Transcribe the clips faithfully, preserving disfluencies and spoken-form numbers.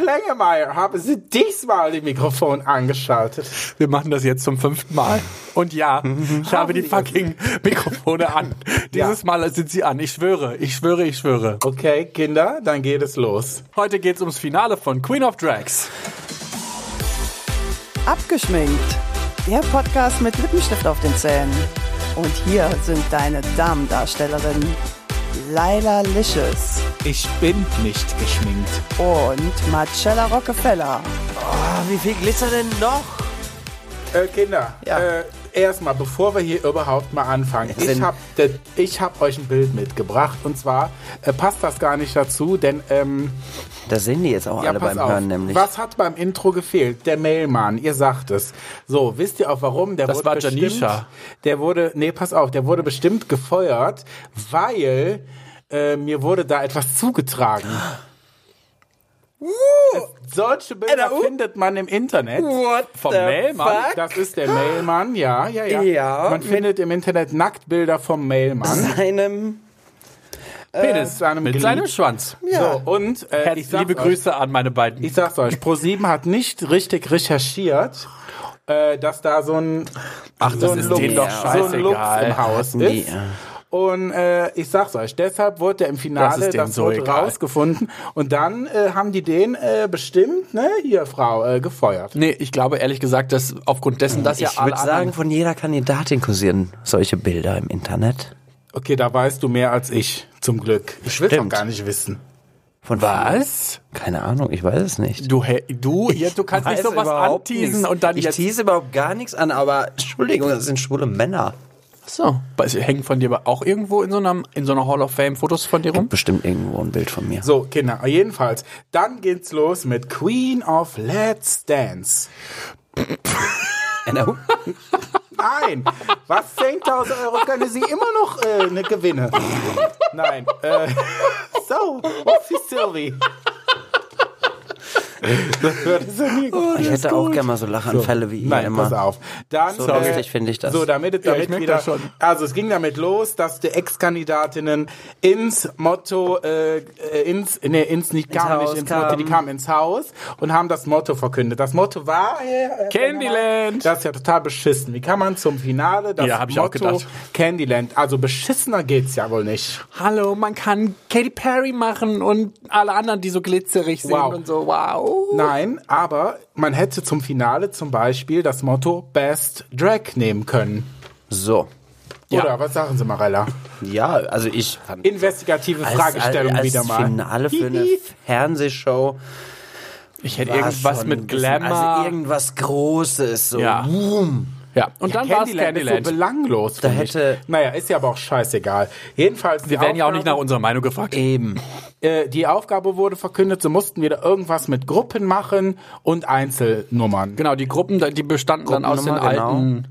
Plengemeyer habe sie diesmal die Mikrofon angeschaltet. Wir machen das jetzt zum fünften Mal. Und ja, mhm. ich habe die fucking Mikrofone an. Dieses ja. Mal sind sie an. Ich schwöre, ich schwöre, ich schwöre. Okay, Kinder, dann geht es los. Heute geht's ums Finale von Queen of Drags. Abgeschminkt. Der Podcast mit Lippenstift auf den Zähnen. Und hier sind deine Damendarstellerinnen Leila Licious. Ich bin nicht geschminkt. Und Marcella Rockefeller. Oh, wie viel Glitzer denn noch? Äh, Kinder, ja. äh, erstmal, bevor wir hier überhaupt mal anfangen. Ich habe ich hab euch ein Bild mitgebracht. Und zwar äh, passt das gar nicht dazu, denn... Ähm, das sehen die jetzt auch ja, alle beim auf. Hören nämlich. Was hat beim Intro gefehlt? Der Mailman, ihr sagt es. So, wisst ihr auch warum? Der das wurde war bestimmt, Janisha. Der wurde, nee, pass auf, der wurde bestimmt gefeuert, weil äh, mir wurde da etwas zugetragen. Uh, es, solche Bilder uh, findet man im Internet. What Vom the Mailman? Fuck? Das ist der Mailman, ja, ja, ja. ja man findet im Internet Nacktbilder vom Mailman. Seinem... Penis, äh, mit Glied. Seinem Schwanz. Ja. So, und äh, Herz, liebe euch, Grüße an meine beiden. Ich sag's euch, ProSieben hat nicht richtig recherchiert, äh, dass da so ein Ach, so das ein ist Lux, denen doch scheißegal. So ein Lux im Haus ist. Nee. Und äh, ich sag's euch, deshalb wurde der im Finale das, das so wurde egal. rausgefunden. Und dann äh, haben die den äh, bestimmt, ne, hier, Frau, äh, gefeuert. Nee, ich glaube ehrlich gesagt, dass aufgrund dessen, dass ja alle... Ich würde sagen, von jeder Kandidatin kursieren solche Bilder im Internet. Okay, da weißt du mehr als ich, zum Glück. Ich will doch gar nicht wissen. Von was? Keine Ahnung, ich weiß es nicht. Du, hey, du, jetzt, du kannst nicht sowas anteasen und dann... Ich jetzt tease überhaupt gar nichts an, aber Entschuldigung, das sind schwule Männer. So, hängen von dir auch irgendwo in so einer, in so einer Hall of Fame Fotos von dir rum? Bestimmt irgendwo ein Bild von mir. So, Kinder, jedenfalls, dann geht's los mit Queen of Let's Dance. Nein, was zehntausend Euro können sie immer noch äh, eine Gewinne. Nein, äh, so, was ist Sylvie? Oh, ich hätte auch gerne mal so Lachanfälle so. Wie ihr Nein, immer. Pass auf. Dann, so lustig äh, finde ich das. So, damit, damit ja, wieder, das schon. Also es ging damit los, dass die Ex-Kandidatinnen ins Motto, äh, ins, nee, ins, nicht, ins kamen Haus nicht ins kamen. Motto, die kamen ins Haus und haben das Motto verkündet. Das Motto war äh, Candyland. Das ist ja total beschissen. Wie kann man zum Finale das ja, hab ich Motto auch gedacht. Candyland, also beschissener geht's ja wohl nicht. Hallo, man kann Katy Perry machen und alle anderen, die so glitzerig sind wow. und so, wow. Nein, aber man hätte zum Finale zum Beispiel das Motto Best Drag nehmen können. So. Oder ja. was sagen Sie, Marella? Ja, also ich... Investigative als, Fragestellung als, als wieder mal. Als Finale für eine Fernsehshow... Ich hätte irgendwas mit Glamour... Also irgendwas Großes, so... Ja. Boom. Ja, und ja, dann war es Candyland. So belanglos. Da hätte ich. Naja, ist ja aber auch scheißegal. Jedenfalls. Wir werden Aufgabe, ja auch nicht nach unserer Meinung gefragt. Eben. Äh, die Aufgabe wurde verkündet, sie mussten wieder irgendwas mit Gruppen machen und Einzelnummern. Genau, die Gruppen, die bestanden Gruppen dann aus Nummer, den genau. alten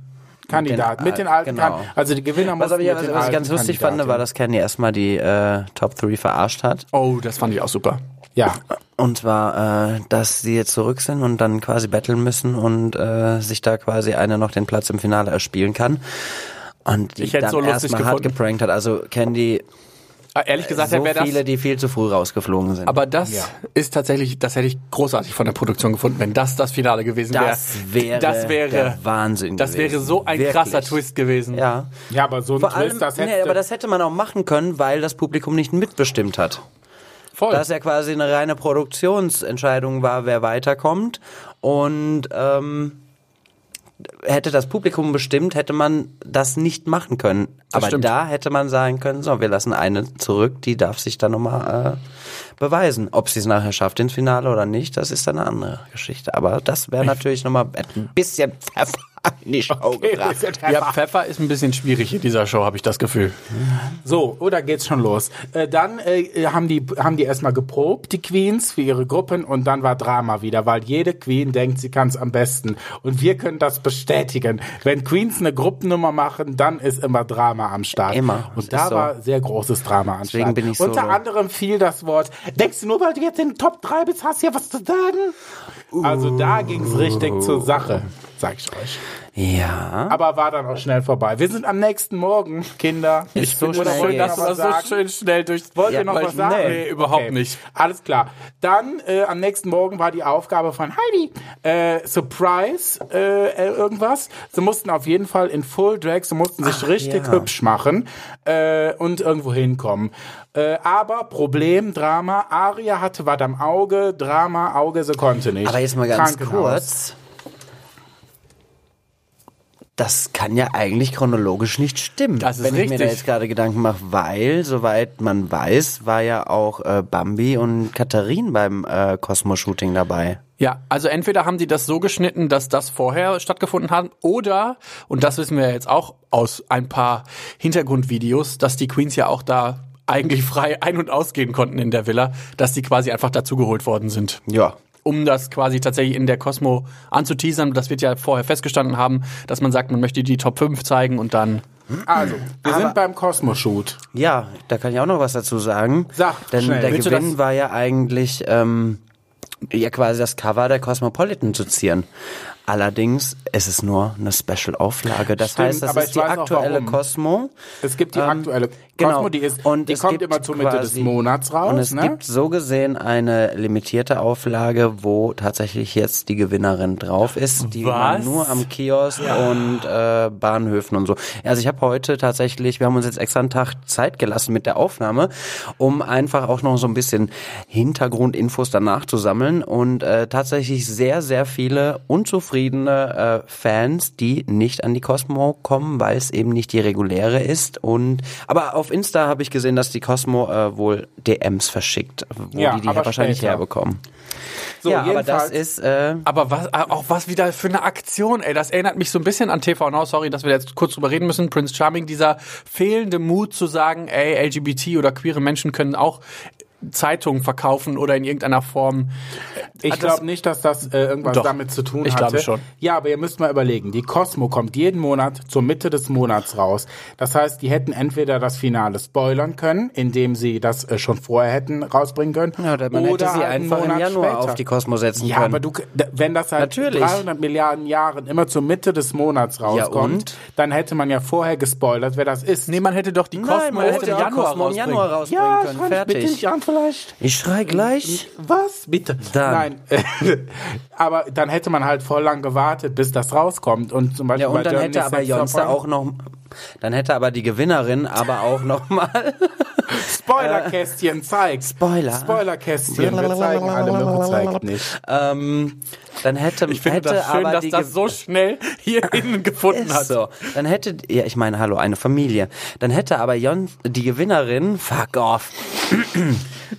Kandidaten. Mit den alten genau. Kandidaten. Also die Gewinner mussten was, mit was, den was ich ganz lustig fand, war, dass Candy erstmal die äh, Top drei verarscht hat. Oh, das fand ich auch super. Ja. Und zwar, äh, dass sie jetzt zurück sind und dann quasi battlen müssen und äh, sich da quasi einer noch den Platz im Finale erspielen kann. Und die ich dann so erstmal hart geprankt hat. Also Candy, ah, ehrlich gesagt, so wäre viele, das, die viel zu früh rausgeflogen sind. Aber das ja. ist tatsächlich, das hätte ich großartig von der Produktion gefunden, wenn das das Finale gewesen wäre. Das wäre, das wäre der Wahnsinn Das gewesen. wäre so ein Wirklich. krasser Twist gewesen. Ja, ja aber so ein Vor Twist, allem, das hätte... Nee, aber das hätte man auch machen können, weil das Publikum nicht mitbestimmt hat. Voll. Dass ja quasi eine reine Produktionsentscheidung war, wer weiterkommt. Und ähm, hätte das Publikum bestimmt, hätte man das nicht machen können. Das Aber stimmt. da hätte man sagen können, so, wir lassen eine zurück, die darf sich dann nochmal äh, beweisen. Ob sie es nachher schafft ins Finale oder nicht, das ist dann eine andere Geschichte. Aber das wäre natürlich nochmal ein bisschen Pfeffer in die Show okay, gebracht. Pfeffer. Ja, Pfeffer ist ein bisschen schwierig in dieser Show, habe ich das Gefühl. So, oder geht's schon los? Äh, dann äh, haben die, haben die erstmal geprobt, die Queens, für ihre Gruppen und dann war Drama wieder, weil jede Queen denkt, sie kann es am besten. Und wir können das bestätigen. Wenn Queens eine Gruppennummer machen, dann ist immer Drama am Start. Immer. Und da so. war sehr großes Drama am Deswegen Start. Bin ich so Unter anderem fiel das Wort, denkst du nur, weil du jetzt in den Top drei bist, hast du ja was zu sagen? Uh. Also da ging's richtig zur Sache. sag ich euch. Ja. Aber war dann auch schnell vorbei. Wir sind am nächsten Morgen, Kinder. Ich so finde es schön, dass du das so schön schnell durch... Wollt ja, ihr noch was sagen? Nee, nee überhaupt okay. nicht. Alles klar. Dann äh, am nächsten Morgen war die Aufgabe von Heidi. Äh, Surprise äh, irgendwas. Sie mussten auf jeden Fall in Full Drag, sie mussten sich Ach, richtig ja. hübsch machen äh, und irgendwo hinkommen. Äh, aber Problem, Drama. Aria hatte was am Auge, Drama, Auge, sie konnte nicht. Aber jetzt mal ganz kurz... Das kann ja eigentlich chronologisch nicht stimmen, das ist wenn richtig. Ich mir da jetzt gerade Gedanken mache, weil, soweit man weiß, war ja auch äh, Bambi und Katharin beim äh, Cosmo-Shooting dabei. Ja, also entweder haben die das so geschnitten, dass das vorher stattgefunden hat, oder, und das wissen wir jetzt auch aus ein paar Hintergrundvideos, dass die Queens ja auch da eigentlich frei ein- und ausgehen konnten in der Villa, dass die quasi einfach dazugeholt worden sind. Ja. Um das quasi tatsächlich in der Cosmo anzuteasern. Das wird ja vorher festgestanden haben, dass man sagt, man möchte die Top fünf zeigen und dann... Also, wir Aber sind beim Cosmo-Shoot. Ja, da kann ich auch noch was dazu sagen. Sag, Denn schnell. Der Willst Gewinn war ja eigentlich ähm, ja quasi das Cover der Cosmopolitan zu zieren. Allerdings ist es nur eine Special-Auflage. Das Stimmt, heißt, das ist die aktuelle Cosmo. Es gibt die aktuelle genau. Cosmo, die ist, und die kommt immer zur Mitte des Monats raus. Und es ne? gibt so gesehen eine limitierte Auflage, wo tatsächlich jetzt die Gewinnerin drauf ist, die man nur am Kiosk ja. und äh, Bahnhöfen und so. Also ich habe heute tatsächlich, wir haben uns jetzt extra einen Tag Zeit gelassen mit der Aufnahme, um einfach auch noch so ein bisschen Hintergrundinfos danach zu sammeln und äh, tatsächlich sehr, sehr viele unzufriedene Fans, die nicht an die Cosmo kommen, weil es eben nicht die reguläre ist. Und aber auf Insta habe ich gesehen, dass die Cosmo äh, wohl D Ms verschickt, wo ja, die die wahrscheinlich später. herbekommen. So, ja, aber das ist... Äh, aber was, auch was wieder für eine Aktion, ey. Das erinnert mich so ein bisschen an T V Now. Sorry, dass wir jetzt kurz drüber reden müssen. Prince Charming, dieser fehlende Mut zu sagen, ey, L G B T oder queere Menschen können auch Zeitungen verkaufen oder in irgendeiner Form. Ich glaube nicht, dass das äh, irgendwas Doch, damit zu tun hatte. Ich glaube schon. Ja, aber ihr müsst mal überlegen, die Cosmo kommt jeden Monat zur Mitte des Monats raus. Das heißt, die hätten entweder das Finale spoilern können, indem sie das äh, schon vorher hätten rausbringen können. Ja, man oder hätte sie einfach im Januar später. Auf die Cosmo setzen ja, können. Ja, aber du, wenn das halt Natürlich. dreihundert Milliarden Jahren immer zur Mitte des Monats rauskommt, ja, dann hätte man ja vorher gespoilert, wer das ist. Nee, man hätte doch die Cosmo, Nein, man hätte Januar Cosmo im Januar rausbringen ja, können. Fertig. Vielleicht. Ich schrei gleich. Was? Bitte. Dann. Nein. Aber dann hätte man halt voll lang gewartet, bis das rauskommt. Und zum Beispiel ja, und bei dann Germany's hätte aber Jonze auch noch... Dann hätte aber die Gewinnerin aber auch nochmal... Spoilerkästchen zeigt. Spoiler. Spoilerkästchen. Wir zeigen alle, wir zeigen nicht. Ähm, dann hätte, ich finde hätte das schön, dass das Ge- so schnell hier innen gefunden hat. So. Dann hätte, ja, ich meine, hallo, eine Familie. Dann hätte aber Jon, die Gewinnerin, fuck off.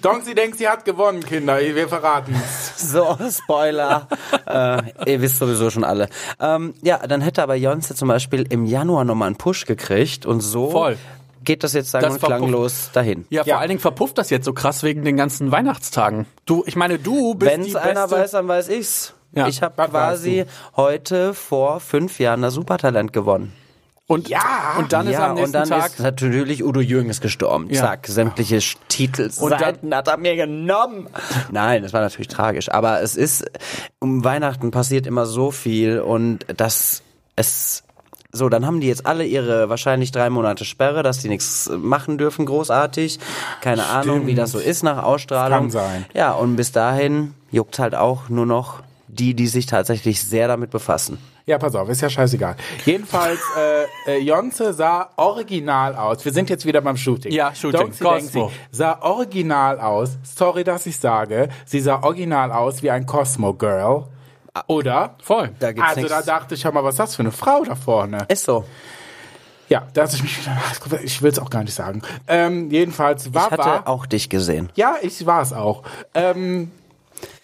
Don, sie denkt, sie hat gewonnen, Kinder. Wir verraten es. So, Spoiler. äh, ihr wisst sowieso schon alle. Ähm, ja, dann hätte aber Jonze zum Beispiel im Januar nochmal einen Push gekriegt und so. Voll. Geht das jetzt sagen das und verpufft. klanglos dahin. Ja, vor ja. allen Dingen verpufft das jetzt so krass wegen den ganzen Weihnachtstagen. Du, ich meine, du bist Wenn's die Beste. Wenn es einer weiß, dann weiß ich's. Ja. Ich habe quasi heute vor fünf Jahren das Supertalent gewonnen. Und, ja, und dann ja, ist am nächsten und dann Tag ist natürlich Udo Jürgens gestorben. Ja. Zack, sämtliche ja. Titel, Seiten hat er mir genommen. Nein, das war natürlich tragisch. Aber es ist, um Weihnachten passiert immer so viel und das, es... So, dann haben die jetzt alle ihre wahrscheinlich drei Monate Sperre, dass die nichts machen dürfen, großartig. Keine Stimmt. Ahnung, wie das so ist nach Ausstrahlung. Das kann sein. Ja, und bis dahin juckt halt auch nur noch die, die sich tatsächlich sehr damit befassen. Ja, pass auf, ist ja scheißegal. Jedenfalls, äh, äh, Jonze sah original aus. Wir sind jetzt wieder beim Shooting. Ja, Shooting. Cosmo. Sie, sah original aus. Sorry, dass ich sage. Sie sah original aus wie ein Cosmo-Girl. Oder? Voll. Da gibt's also nix. Da dachte ich, hör mal, was ist das für eine Frau da vorne? Ist so. Ja, da dachte ich mich wieder, ich will es auch gar nicht sagen. Ähm, jedenfalls war Wawa. Ich hatte auch dich gesehen. Ja, ich war es auch. Ähm,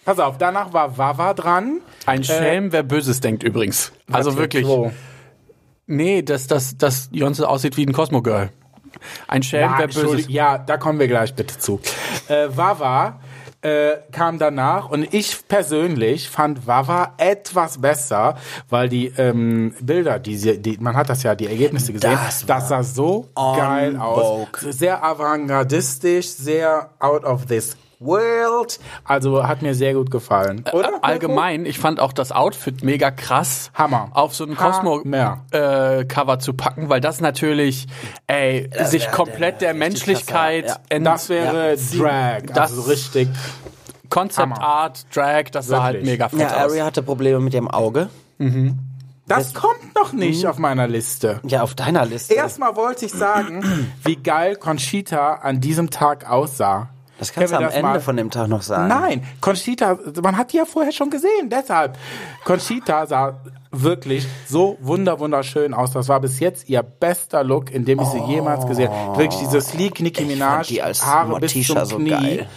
pass auf, danach war Wawa dran. Ein Schelm, äh, wer Böses denkt übrigens. Also wirklich. So. Nee, dass das, das Jonze aussieht wie ein Cosmo-Girl. Ein Schelm, Na, wer Böses. Ja, da kommen wir gleich bitte zu. Äh, Wawa. Äh, kam danach und ich persönlich fand Wawa etwas besser, weil die ähm, Bilder, die, sie, die man hat das ja, die Ergebnisse gesehen, das, das sah so geil aus. Vogue. Sehr avantgardistisch, sehr out of this World. Also hat mir sehr gut gefallen. Oder? Allgemein, ich fand auch das Outfit mega krass. Hammer. Auf so ein Cosmo-Cover äh, zu packen, weil das natürlich ey, das sich komplett der, der Menschlichkeit ja. ent- Das wäre ja. Drag. Das also richtig. Concept Art, Drag, das sah wirklich halt mega fett ja, aus. Ja, Aria hatte Probleme mit ihrem Auge. Mhm. Das, das kommt noch nicht mhm. auf meiner Liste. Ja, auf deiner Liste. Erstmal wollte ich sagen, wie geil Conchita an diesem Tag aussah. Das kannst du am Ende mal von dem Tag noch sagen. Nein, Conchita, man hat die ja vorher schon gesehen, deshalb. Conchita sah wirklich so wunder wunderschön aus. Das war bis jetzt ihr bester Look, in dem ich sie oh. jemals gesehen habe. Wirklich diese Sleek Nicki Minaj, Haare bis zum so Knie. Geil.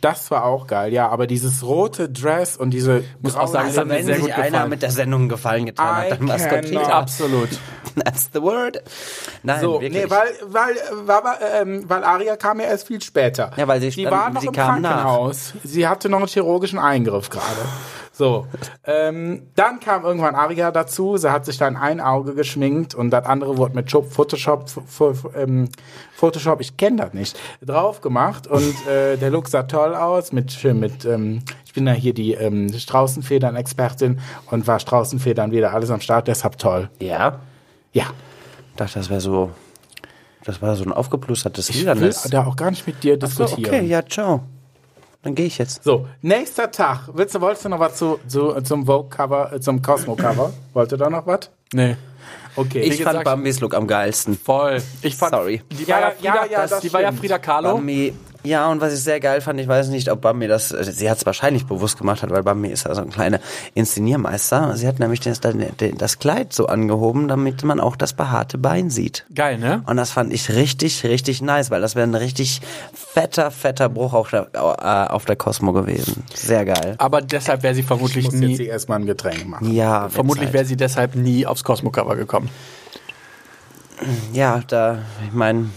Das war auch geil, ja. Aber dieses rote Dress und diese... Muss auch sagen, also, wenn sich einer mit der Sendung Gefallen getan hat, dann war es Conchita. Absolut. That's the word. Nein, so, wirklich. Nee, weil, weil, weil, ähm, weil Aria kam ja erst viel später. Ja, weil sie Die war noch sie im Krankenhaus. Nach. Sie hatte noch einen chirurgischen Eingriff gerade. So. ähm, dann kam irgendwann Aria dazu. Sie hat sich dann ein Auge geschminkt und das andere wurde mit Photoshop... Photoshop, ich kenne das nicht, drauf gemacht. Und äh, der Look sah toll aus. Mit, schön mit ähm, ich bin ja hier die ähm, Straußenfedern-Expertin und war Straußenfedern wieder alles am Start. Deshalb toll. Ja? Ja. Ich dachte, das wäre so, das war so ein aufgeblustertes Liedernis. Ich will da auch gar nicht mit dir diskutieren. Ach so, okay, ja, ciao. Dann gehe ich jetzt. So, nächster Tag. Willst du, wolltest du noch was zu, zu, zum Vogue-Cover, zum Cosmo-Cover? Wollt ihr da noch was? Nee. Okay. Ich fand Bambis Look am geilsten. Voll. Ich fand, Sorry. Die war ja, ja, Frieda, ja, das, das die war ja Frida Kahlo. Bambi, ja, und was ich sehr geil fand, ich weiß nicht, ob Bambi das, sie hat es wahrscheinlich bewusst gemacht, hat, weil Bambi ist ja so ein kleiner Inszeniermeister. Sie hat nämlich das, das Kleid so angehoben, damit man auch das behaarte Bein sieht. Geil, ne? Und das fand ich richtig, richtig nice, weil das wäre ein richtig fetter, fetter Bruch auf der, auf der Cosmo gewesen. Sehr geil. Aber deshalb wäre sie vermutlich ich muss nie... Jetzt erstmal ein Getränk machen. Ja, vermutlich wäre sie deshalb nie aufs Cosmo-Cover gekommen. Ja, da, ich meine...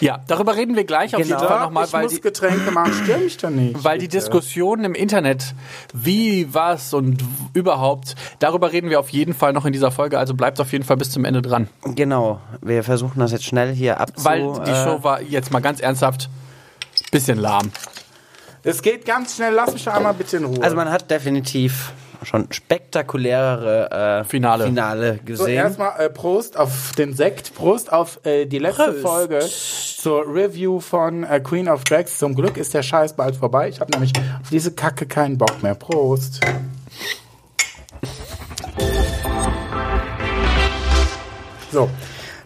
Ja, darüber reden wir gleich auf genau. jeden Fall nochmal. Ich weil muss die, Getränke machen, störe mich da nicht. Weil bitte. Die Diskussionen im Internet, wie, was und überhaupt, darüber reden wir auf jeden Fall noch in dieser Folge. Also bleibt auf jeden Fall bis zum Ende dran. Genau, wir versuchen das jetzt schnell hier abzu... Weil die äh, Show war jetzt mal ganz ernsthaft ein bisschen lahm. Es geht ganz schnell, lass mich da einmal bitte in Ruhe. Also man hat definitiv... schon spektakulärere äh, Finale. Finale gesehen. So, erstmal äh, Prost auf den Sekt, Prost auf äh, die letzte Prost. Folge zur Review von äh, Queen of Drags. Zum Glück ist der Scheiß bald vorbei. Ich habe nämlich auf diese Kacke keinen Bock mehr. Prost. So.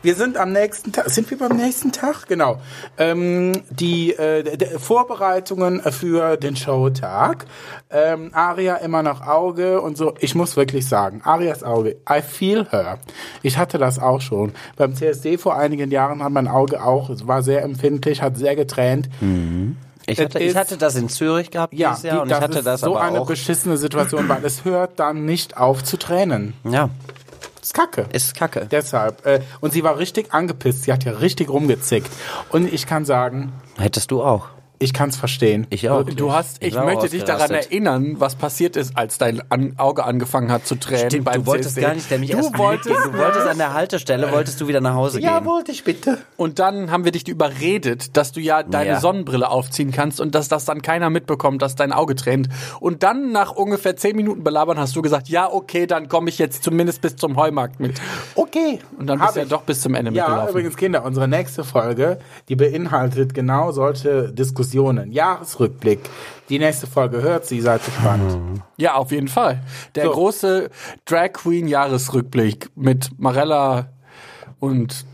Wir sind am nächsten Tag, sind wir beim nächsten Tag? Genau. Ähm, die äh, d- d- Vorbereitungen für den Showtag. Ähm, Aria immer noch Auge und so. Ich muss wirklich sagen, Arias Auge, I feel her. Ich hatte das auch schon. Beim C S D vor einigen Jahren hat mein Auge auch, war sehr empfindlich, hat sehr getränt. Mhm. Ich hatte, ich hatte das in Zürich gehabt ja, dieses Jahr die, und ich hatte das aber auch. Das ist so eine beschissene Situation, weil es hört dann nicht auf zu tränen. Ja. Ist kacke. Ist kacke. Deshalb. Äh, und sie war richtig angepisst. Sie hat ja richtig rumgezickt. Und ich kann sagen... Hättest du auch. Ich kann es verstehen. Ich auch. Du hast, ich, ich möchte dich daran erinnern, was passiert ist, als dein an- Auge angefangen hat zu tränen. Stimmt, beim du wolltest C S D. Gar nicht, der mich du erst wolltest, du wolltest an der Haltestelle, wolltest du wieder nach Hause ja, gehen. Ja, wollte ich bitte. Und dann haben wir dich überredet, dass du ja deine ja. Sonnenbrille aufziehen kannst und dass das dann keiner mitbekommt, dass dein Auge tränt. Und dann nach ungefähr zehn Minuten Belabern hast du gesagt, ja, okay, dann komme ich jetzt zumindest bis zum Heumarkt mit. Okay. Und dann hab bist du ja doch bis zum Ende ja, mitgelaufen. Ja, übrigens, Kinder, unsere nächste Folge, die beinhaltet genau solche Diskussionen. Jahresrückblick. Die nächste Folge hört sie, seid gespannt. Ja, auf jeden Fall. Der so. große Drag Queen Jahresrückblick mit Marcella und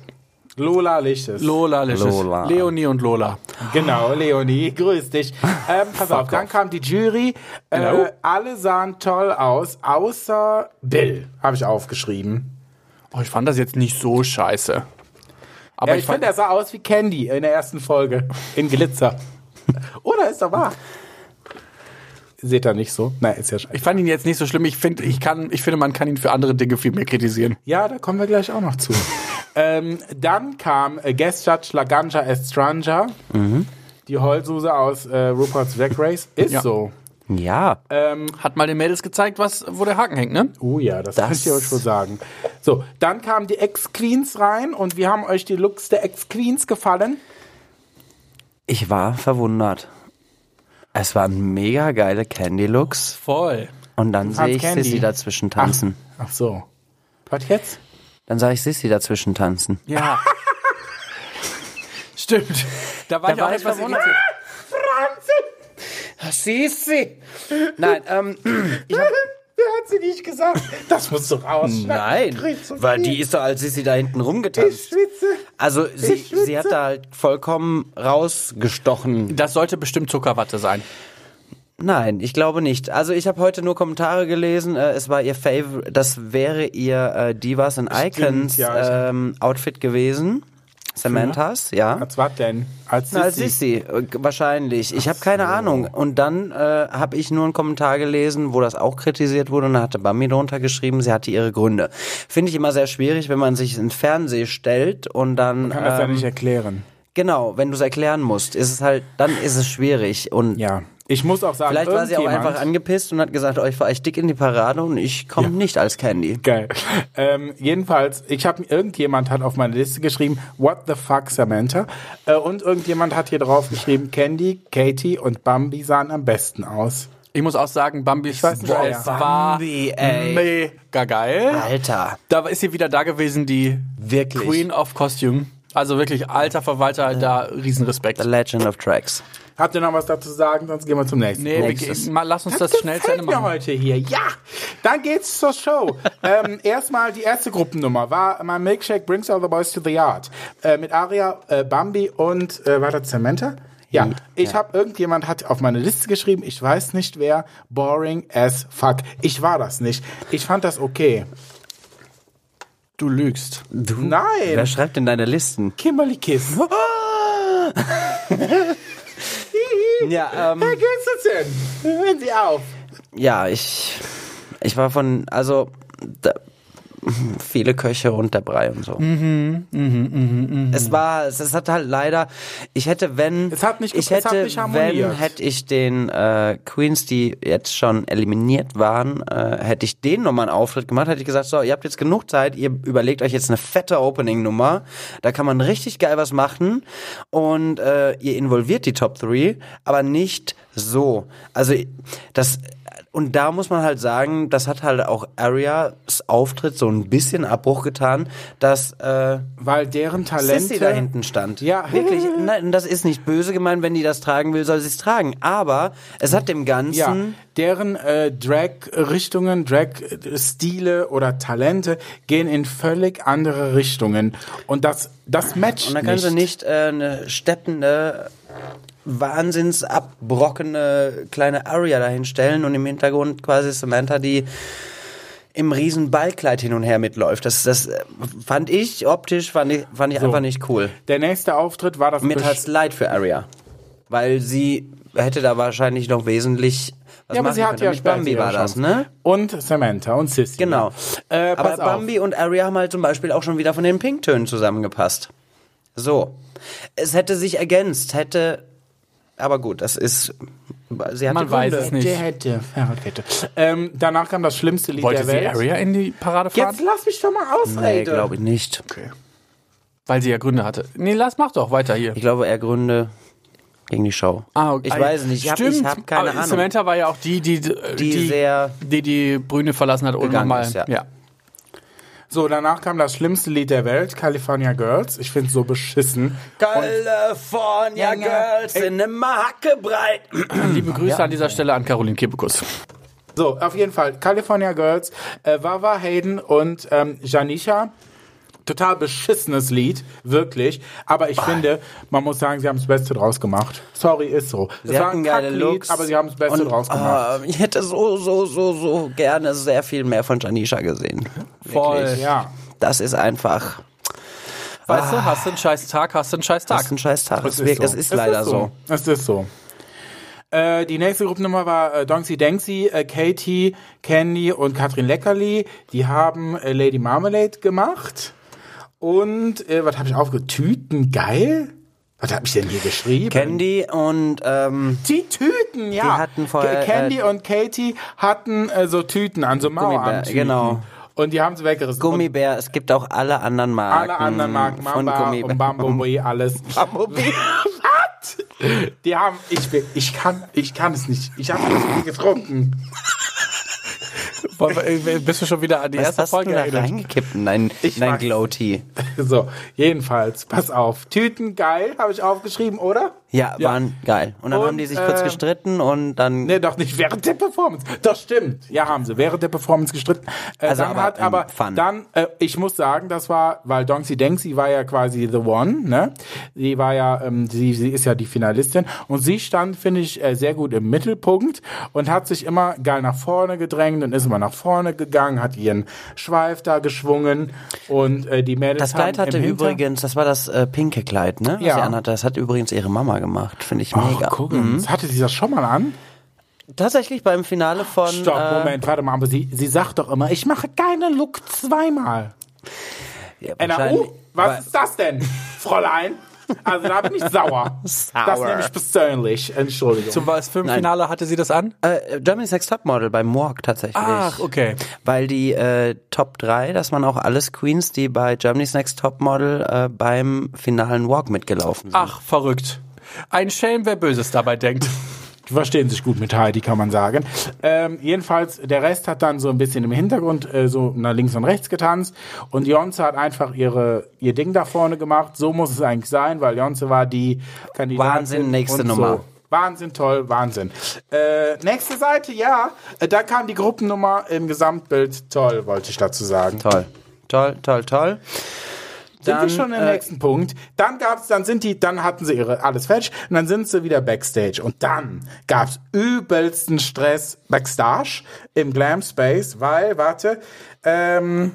Lola Licious. Lola Licious. Lola. Leonie und Lola. Genau, Leonie, grüß dich. Ähm, pass auf, dann kam die Jury. Äh, genau. Alle sahen toll aus, außer Bill, habe ich aufgeschrieben. Oh, ich fand das jetzt nicht so scheiße. Aber ja, ich, ich finde, er sah aus wie Candy in der ersten Folge. In Glitzer. Oder ist er wahr? Seht er nicht so? Nein, ist ja scheiße. Ich fand ihn jetzt nicht so schlimm. Ich finde, ich kann, ich finde, man kann ihn für andere Dinge viel mehr kritisieren. Ja, da kommen wir gleich auch noch zu. ähm, dann kam äh, Guest Judge Laganja Estranja. Mhm. Die Heulsuse aus äh, RuPaul's Drag Race. Ist ja. so. Ja. Ähm, hat mal den Mädels gezeigt, was, wo der Haken hängt, ne? Oh ja, das, das. Könnt ihr euch wohl sagen. So, dann kamen die Ex-Queens rein und wie haben euch die Looks der Ex-Queens gefallen? Ich war verwundert. Es waren mega geile Candy-Looks. Voll. Und dann sehe ich Candy. Sissy dazwischen tanzen. Ach, ach so. Was jetzt? Dann sah ich Sissy dazwischen tanzen. Ja. Stimmt. Da war da ich auch etwas irritiert. Franzi! Sissi! Nein, ähm... Ich hab, wer hat sie nicht gesagt? Das musst du rausschneiden. Nein, weil die ist doch als Sissi da hinten rumgetanzt. Ich schwitze. Also sie, ich schwitze. Sie hat da halt vollkommen rausgestochen. Das sollte bestimmt Zuckerwatte sein. Nein, ich glaube nicht. Also ich habe heute nur Kommentare gelesen. Äh, es war ihr Favorite, das wäre ihr äh, Divas and Icons Stimmt, ja, ähm, Outfit gewesen. Samanthas, ja. Als was denn? Als Sissi? Na, als Sissi, wahrscheinlich. Ich habe keine so. Ahnung. Und dann äh, habe ich nur einen Kommentar gelesen, wo das auch kritisiert wurde. Und da hatte Bambi drunter geschrieben, sie hatte ihre Gründe. Finde ich immer sehr schwierig, wenn man sich ins Fernsehen stellt und dann... Man kann ähm, das ja nicht erklären. Genau, wenn du es erklären musst, ist es halt, dann ist es schwierig. Und ja, ich muss auch sagen, vielleicht war sie auch einfach angepisst und hat gesagt, oh, ich fahre echt dick in die Parade und ich komme ja. nicht als Candy. Geil. Ähm, jedenfalls, ich habe irgendjemand hat auf meine Liste geschrieben, what the fuck, Samantha? Äh, und irgendjemand hat hier drauf geschrieben, Candy, Katy und Bambi sahen am besten aus. Ich muss auch sagen, Bambi ich weiß nicht, wow, ja. war Bambi, ey. mega geil. Alter. Da ist sie wieder da gewesen, die wirklich. Queen of Costume. Also wirklich, alter Verwalter, äh, da Riesenrespekt. The Legend of Drags. Habt ihr noch was dazu zu sagen? Sonst gehen wir zum nächsten. Nee, Nächstes. mal, lass uns das, das schnell zu Ende machen. Heute hier. Ja, dann geht's zur Show. ähm, Erstmal die erste Gruppennummer war My Milkshake Brings All the Boys to the Yard. Äh, mit Aria, äh, Bambi und, äh, war das Samantha? Ja, ich ja. habe irgendjemand hat auf meine Liste geschrieben, ich weiß nicht wer, boring as fuck. Ich war das nicht. Ich fand das okay. Du lügst. Du? Nein. Wer schreibt denn deine Listen? Kimberly Kiss. Ja, ähm, hey, geht's denn? Hören Sie auf. Ja, ich, ich war von, also, da, viele Köche und der Brei und so. Mhm, mhm, mhm, mhm. Es war, es, es hat halt leider, ich hätte, wenn, es hat nicht, ich hätte, es hat nicht harmoniert. Wenn, hätte ich den äh, Queens, die jetzt schon eliminiert waren, äh, hätte ich denen nochmal einen Auftritt gemacht, hätte ich gesagt, so, ihr habt jetzt genug Zeit, ihr überlegt euch jetzt eine fette Opening-Nummer, da kann man richtig geil was machen und äh, ihr involviert die Top drei, aber nicht so. Also, das... Und da muss man halt sagen, das hat halt auch Arias Auftritt so ein bisschen Abbruch getan, dass äh, weil deren Talente Sissy da hinten stand. Ja, wirklich. Nein, das ist nicht böse gemeint, wenn die das tragen will, soll sie es tragen. Aber es hat dem Ganzen ja, deren äh, Drag-Richtungen, Drag-Stile oder Talente gehen in völlig andere Richtungen. Und das das matcht nicht. Und dann können sie nicht äh, eine steppende wahnsinns abbrockene kleine Aria dahinstellen und im Hintergrund quasi Samantha, die im riesen Ballkleid hin und her mitläuft. Das, das fand ich optisch, fand ich, fand ich so. einfach nicht cool. Der nächste Auftritt war das... Mir tat's leid für Aria, weil sie hätte da wahrscheinlich noch wesentlich... Was ja, aber sie hat ja Bambi war das, ne? Und Samantha und Sissy. Genau. Ja. Äh, aber Bambi auf. und Aria haben halt zum Beispiel auch schon wieder von den Pinktönen zusammengepasst. So. Es hätte sich ergänzt, hätte... Aber gut, das ist... Sie hatte Man Gründe. Weiß es nicht. Hätte, hätte. Ähm, danach kam das schlimmste Lied Wollte der Welt. Wollte sie Aria in die Parade fahren? Jetzt lass mich doch mal ausreden. Nee, glaube ich nicht. Okay. Weil sie ja Gründe hatte. Nee, lass, mach doch weiter hier. Ich glaube, eher Gründe gegen die Show. Ah, okay. Ich weiß nicht, ich habe hab keine Aber Ahnung. Samantha war ja auch die, die die, die, sehr die, die Brüne verlassen hat. Gegangen mal. Ist, ja. ja. So, danach kam das schlimmste Lied der Welt, California Girls. Ich find's so beschissen. California und Girls in einem Hackebreit. Liebe Grüße ja. an dieser Stelle an Carolin Kebekus. So, auf jeden Fall, California Girls, äh, Wawa Hayden und ähm, Janisha. Total beschissenes Lied, wirklich. Aber ich Boah. finde, man muss sagen, sie haben das Beste draus gemacht. Sorry, ist so. Sie es war ein geile Looks, aber sie haben das Beste und, draus gemacht. Oh, ich hätte so, so, so, so gerne sehr viel mehr von Janisha gesehen. Voll. Wirklich. Ja. Das ist einfach... Weißt ah. du, hast du einen scheiß Tag, hast du einen scheiß Tag. Hast einen scheiß Tag. Es ist, so. es ist es leider ist so. so. Es ist so. Äh, die nächste Gruppennummer war äh, Donxy Danxy, äh, Katy, Candy und Katrin Leckerli. Die haben äh, Lady Marmalade gemacht. Und, äh, was habe ich aufgeschrieben? Tüten, geil? Was habe ich denn hier geschrieben? Candy und, ähm... Die Tüten, ja. Die hatten vorher... Candy äh, und Katy hatten äh, so Tüten an, so Mauerarmtüten. Genau. Und die haben sie weggerissen. Gummibär, es gibt auch alle anderen Marken. Alle anderen Marken, Mamba und Gummibär. Und Bambobi, alles. Bambobi. gehabt. Die haben, ich will, ich kann, ich kann es nicht. Ich habe das nie getrunken. Bist du schon wieder an die Was erste Folge erinnert? Was hast du da reingekippt in dein, dein Glow-Tee? So, jedenfalls, pass auf. Tüten, geil, habe ich aufgeschrieben, oder? Ja, ja, waren geil. Und dann und, haben die sich äh, kurz gestritten und dann... Nee, doch nicht, während der Performance. Das stimmt. Ja, haben sie während der Performance gestritten. Äh, also dann aber, hat, aber fun. Dann, äh, ich muss sagen, das war, weil Donxie Denxie war ja quasi the one, ne? Sie war ja, ähm, sie, sie ist ja die Finalistin. Und sie stand, finde ich, äh, sehr gut im Mittelpunkt und hat sich immer geil nach vorne gedrängt und ist immer nach vorne gegangen, hat ihren Schweif da geschwungen und äh, die Mädels. Das Kleid hatte übrigens, das war das äh, pinke Kleid, ne? Was ja. sie anhatte. Das hat übrigens ihre Mama gemacht, finde ich mega. Ach, mhm. Hatte sie das schon mal an? Tatsächlich beim Finale von... Stopp, Moment, äh, warte mal, aber sie, sie sagt doch immer, ich mache keinen Look zweimal. Ja, N A U, was ist das denn, Fräulein? Also da bin ich sauer. Sour. Das nehme ich persönlich. Entschuldigung. Zum Film-Finale hatte sie das an? Äh, Germany's Next Topmodel bei Morg tatsächlich. Ach, okay. Weil die äh, Top drei, das waren auch alles Queens, die bei Germany's Next Topmodel äh, beim finalen Walk mitgelaufen sind. Ach, verrückt. Ein Shame, wer Böses dabei denkt. Die verstehen sich gut mit Heidi, kann man sagen. Ähm, jedenfalls, der Rest hat dann so ein bisschen im Hintergrund äh, so nach links und rechts getanzt. Und Beyoncé hat einfach ihre, ihr Ding da vorne gemacht. So muss es eigentlich sein, weil Beyoncé war die Kandidatin. Wahnsinn, nächste und so. Nummer. Wahnsinn, toll, Wahnsinn. Äh, nächste Seite, ja. Da kam die Gruppennummer im Gesamtbild. Toll, wollte ich dazu sagen. Toll, toll, toll, toll. Sind dann, wir schon im äh, nächsten Punkt. Dann gab's, dann sind die, dann hatten sie ihre alles fertig und dann sind sie wieder Backstage. Und dann gab's übelsten Stress Backstage im Glam Space, weil, warte, ähm,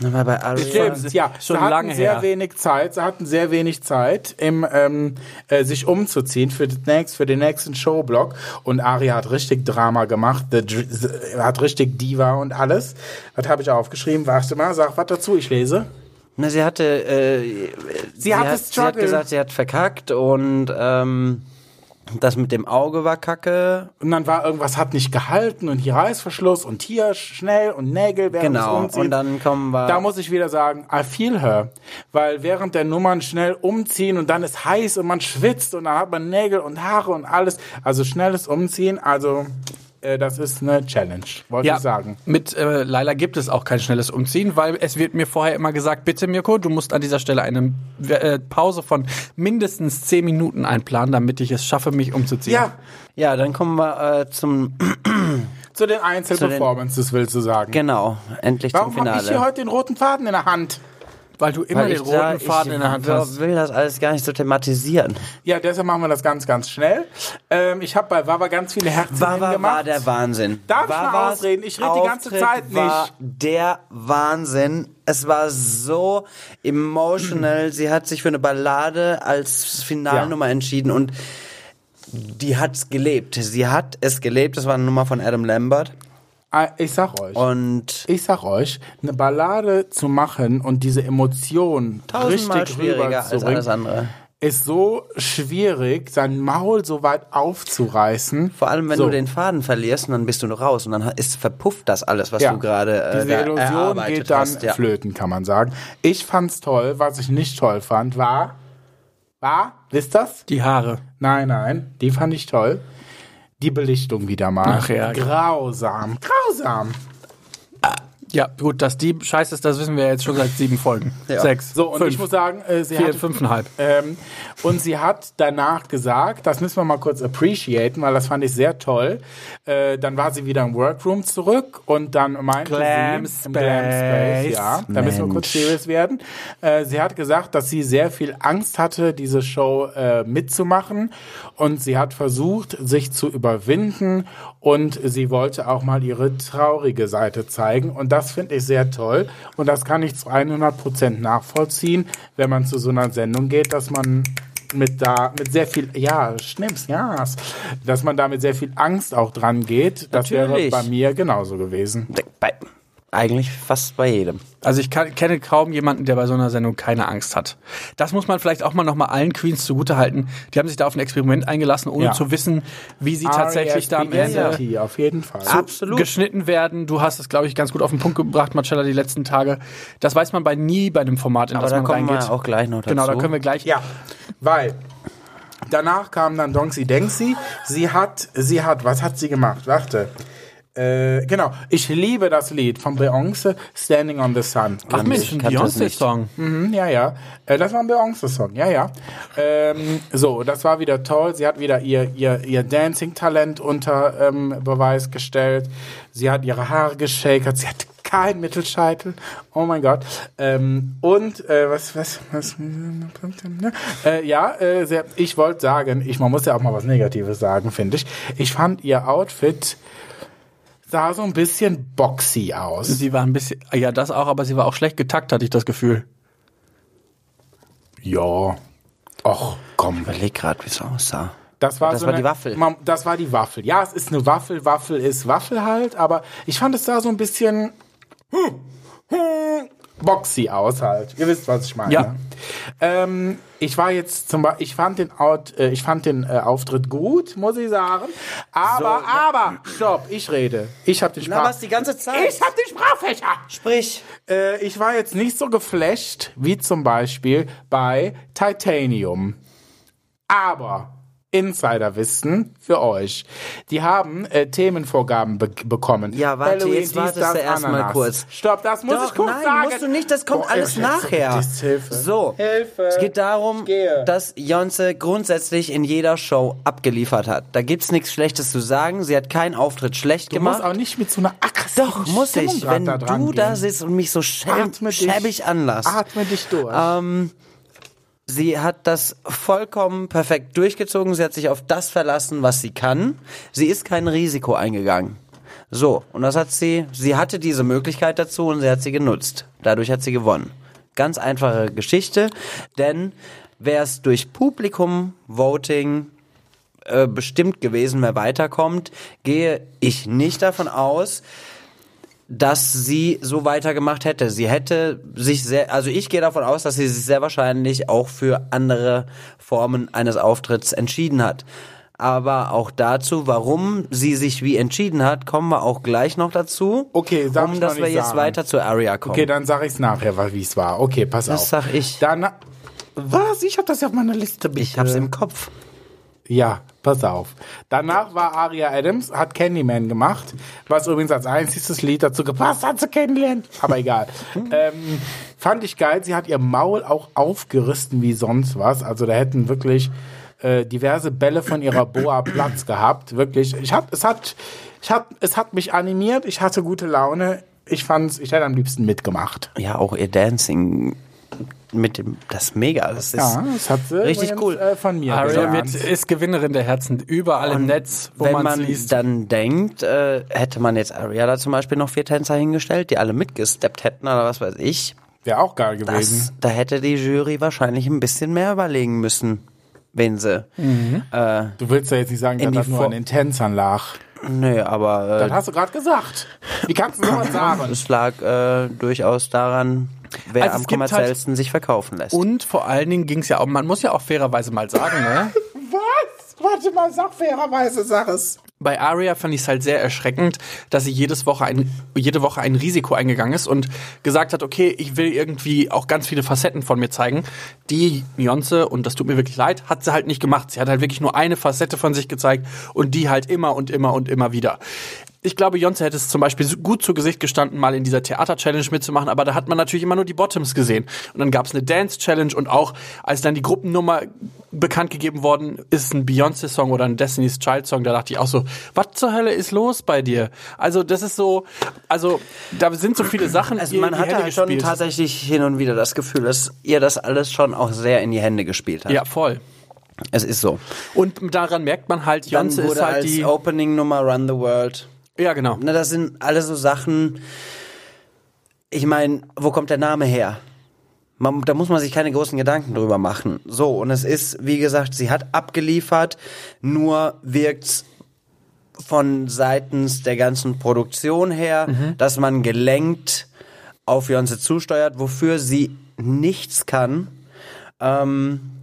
war bei stimmt, ja, schon sie hatten lange sehr her. wenig Zeit, sie hatten sehr wenig Zeit, im, ähm, äh, sich umzuziehen für, das nächste, für den nächsten Showblock. Und Ari hat richtig Drama gemacht, the, the, hat richtig Diva und alles. Das habe ich aufgeschrieben. Warte mal, sag was dazu, ich lese. Na, sie hatte, äh, sie, sie, hat, sie hat gesagt, sie hat verkackt und ähm, das mit dem Auge war kacke. Und dann war irgendwas, hat nicht gehalten und hier Reißverschluss und hier schnell und Nägel werden genau. umziehen. Und dann kommen wir. Da muss ich wieder sagen, I feel her, weil während der Nummern schnell umziehen und dann ist heiß und man schwitzt und dann hat man Nägel und Haare und alles. Also schnelles Umziehen, also... Das ist eine Challenge, wollte ja, ich sagen. Mit äh, Leila gibt es auch kein schnelles Umziehen, weil es wird mir vorher immer gesagt, bitte Mirko, du musst an dieser Stelle eine äh, Pause von mindestens zehn Minuten einplanen, damit ich es schaffe, mich umzuziehen. Ja, ja, dann kommen wir äh, zum... Zu den Einzelperformances, zu den, willst du sagen. Genau, endlich Warum zum Finale. Warum habe ich hier heute den roten Faden in der Hand? Weil du immer Weil den roten da, Faden in der Hand hast. Ich will das alles gar nicht so thematisieren. Ja, deshalb machen wir das ganz, ganz schnell. Ähm, ich habe bei Wawa ganz viele Herzen Wawa gemacht. War der Wahnsinn. Darf Wawas ich mal ausreden? Ich rede die ganze Zeit nicht. War der Wahnsinn. Es war so emotional. Sie hat sich für eine Ballade als Finalnummer ja. entschieden und die hat's gelebt. Sie hat es gelebt. Das war eine Nummer von Adam Lambert. Ich sag euch, und ich sag euch, eine Ballade zu machen und diese Emotionen richtig rüber zu bringen, ist so schwierig, sein Maul so weit aufzureißen. Vor allem, wenn so. du den Faden verlierst, und dann bist du noch raus und dann ist verpufft das alles, was ja. du gerade äh, diese Illusion geht dann hast, ja. flöten, kann man sagen. Ich fand's toll. Was ich nicht toll fand, war, war, wisst das? Die Haare. Nein, nein, die fand ich toll. Die Belichtung wieder mal. Ach ja. Grausam. Grausam. Ja, gut, dass die scheiße ist, das wissen wir jetzt schon seit sieben Folgen. Ja. Sechs, So, und fünf, ich muss sagen, äh, sie vier, hat... fünfeinhalb. Ähm, und sie hat danach gesagt, das müssen wir mal kurz appreciaten, weil das fand ich sehr toll. Äh, dann war sie wieder im Workroom zurück und dann meinte Glam sie... Space. Im Glam Space. Ja, Mensch. Da müssen wir kurz serious werden. Äh, sie hat gesagt, dass sie sehr viel Angst hatte, diese Show äh, mitzumachen. Und sie hat versucht, sich zu überwinden. Und sie wollte auch mal ihre traurige Seite zeigen. Und das Das finde ich sehr toll und das kann ich zu hundert Prozent nachvollziehen, wenn man zu so einer Sendung geht, dass man mit da mit sehr viel, ja, Schnips, ja, dass man da mit sehr viel Angst auch dran geht. Das Natürlich. wäre bei mir genauso gewesen. Bei, eigentlich fast bei jedem. Also ich kann, kenne kaum jemanden, der bei so einer Sendung keine Angst hat. Das muss man vielleicht auch mal nochmal allen Queens zugutehalten. Die haben sich da auf ein Experiment eingelassen, ohne ja. zu wissen, wie sie tatsächlich da am Ende auf jeden Fall. Absolut. geschnitten werden. Du hast es, glaube ich, ganz gut auf den Punkt gebracht, Marcella, die letzten Tage. Das weiß man bei nie bei einem Format, in das man reingeht. Aber da kommen wir auch gleich noch dazu. Genau, da können wir gleich... Ja, weil... Danach kam dann Donxy Denxy. Sie hat, sie hat, was hat sie gemacht? Warte. Äh, genau, ich liebe das Lied von Beyoncé, Standing on the Sun. Ach Mensch, ein Beyoncé-Song. Mhm, ja, ja. Äh, das war ein Beyoncé-Song, ja, ja. Ähm, so, das war wieder toll. Sie hat wieder ihr, ihr, ihr Dancing-Talent unter ähm, Beweis gestellt. Sie hat ihre Haare geschakert. Sie hat keinen Mittelscheitel. Oh mein Gott. Ähm, und, äh, was, was, was, äh, ja, äh, sehr, ich wollte sagen, ich, man muss ja auch mal was Negatives sagen, finde ich. Ich fand ihr Outfit sah so ein bisschen boxy aus. Sie war ein bisschen, ja, das auch, aber sie war auch schlecht getakt, hatte ich das Gefühl. Ja. Och, komm. Ich überleg gerade, wie es aussah. Das war, das so war eine, die Waffel. Man, das war die Waffel. Ja, es ist eine Waffel, Waffel ist Waffel halt, aber ich fand es da so ein bisschen hm, hm, boxy aus halt. Ihr wisst, was ich meine. Ja. Ähm, ich war jetzt zum Beispiel, ich fand den, Out, äh, ich fand den äh, Auftritt gut, muss ich sagen. Aber, so, aber, stopp, ich rede. Ich hab den Sprach... Na, was, die ganze Zeit? Ich hab den Sprachfächer! Sprich. Äh, ich war jetzt nicht so geflasht, wie zum Beispiel bei Titanium. Aber... Insiderwissen für euch. Die haben äh, Themenvorgaben be- bekommen. Ja, warte, Halloween, jetzt wartest du erstmal kurz. Stopp, das muss Doch, ich kurz nein, sagen. Nein, musst du nicht, das kommt Boah, alles nachher. Hilfe. So, Hilfe. Es geht darum, dass Beyoncé grundsätzlich in jeder Show abgeliefert hat. Da gibt's nichts Schlechtes zu sagen. Sie hat keinen Auftritt schlecht du gemacht. Du musst auch nicht mit so einer aggressiven Doch, muss Stimmung ich, wenn da du gehen. da sitzt und mich so schäb- schäbig anlasst. Atme dich durch. Ähm... Sie hat das vollkommen perfekt durchgezogen. Sie hat sich auf das verlassen, was sie kann. Sie ist kein Risiko eingegangen. So, und das hat sie, sie hatte diese Möglichkeit dazu und sie hat sie genutzt. Dadurch hat sie gewonnen. Ganz einfache Geschichte, denn wäre es durch Publikum, Voting äh, bestimmt gewesen, wer weiterkommt, gehe ich nicht davon aus, dass sie so weitergemacht hätte. Sie hätte sich sehr, also ich gehe davon aus, dass sie sich sehr wahrscheinlich auch für andere Formen eines Auftritts entschieden hat. Aber auch dazu, warum sie sich wie entschieden hat, kommen wir auch gleich noch dazu. Okay, sag um, ich dass noch nicht wir sagen. Jetzt weiter zur Aria kommen. Okay, dann sag ich es nachher, wie es war. Okay, pass das auf. Das sag ich. Dann, was? Ich habe das ja auf meiner Liste, bitte. Ich hab's im Kopf. Ja, pass auf. Danach war Aria Adams, hat Candyman gemacht, was übrigens als einziges Lied dazu gepasst hat zu Candyland. Aber egal. ähm, fand ich geil. Sie hat ihr Maul auch aufgerissen wie sonst was. Also da hätten wirklich äh, diverse Bälle von ihrer Boa Platz gehabt. Wirklich. Ich hab, es hat, ich hab, es hat mich animiert. Ich hatte gute Laune. Ich fand's, ich hätte am liebsten mitgemacht. Ja, auch ihr Dancing. Mit dem, das ist mega, das ist ja, das hat sie richtig cool. Äh, von mir Aria mit, ist Gewinnerin der Herzen, überall und im Netz, wo man liest. Wenn man dann denkt, äh, hätte man jetzt Aria da zum Beispiel noch vier Tänzer hingestellt, die alle mitgesteppt hätten oder was weiß ich. Wäre auch geil gewesen. Das, da hätte die Jury wahrscheinlich ein bisschen mehr überlegen müssen, wen sie. Mhm. Äh, du willst ja jetzt nicht sagen, dass das nur an den Tänzern lag. Nee, aber... Äh, das hast du gerade gesagt. Wie kannst du sowas sagen? Das lag äh, durchaus daran... Wer also am kommerziellsten halt sich verkaufen lässt. Und vor allen Dingen ging es ja auch, man muss ja auch fairerweise mal sagen, ne? Was? Warte mal, sag fairerweise, sag es. Bei Aria fand ich es halt sehr erschreckend, dass sie jedes Woche ein, jede Woche ein Risiko eingegangen ist und gesagt hat, okay, ich will irgendwie auch ganz viele Facetten von mir zeigen. Die Beyoncé, und das tut mir wirklich leid, hat sie halt nicht gemacht. Sie hat halt wirklich nur eine Facette von sich gezeigt und die halt immer und immer und immer wieder. Ich glaube, Beyoncé hätte es zum Beispiel gut zu Gesicht gestanden, mal in dieser Theater-Challenge mitzumachen, aber da hat man natürlich immer nur die Bottoms gesehen. Und dann gab es eine Dance-Challenge und auch, als dann die Gruppennummer bekannt gegeben worden ist, ein Beyoncé-Song oder ein Destiny's Child-Song, da dachte ich auch so, was zur Hölle ist los bei dir? Also das ist so, also da sind so viele Sachen, also man die hatte Hände halt schon tatsächlich hin und wieder das Gefühl, dass ihr das alles schon auch sehr in die Hände gespielt habt. Ja, voll. Es ist so. Und daran merkt man halt, Beyoncé ist halt die... Opening-Nummer Run the World... Ja, genau. Na, das sind alle so Sachen, ich meine, wo kommt der Name her? Man, da muss man sich keine großen Gedanken drüber machen. So, und es ist, wie gesagt, sie hat abgeliefert, nur wirkt's von seitens der ganzen Produktion her, mhm. dass man gelenkt auf Beyoncé zusteuert, wofür sie nichts kann. Ähm,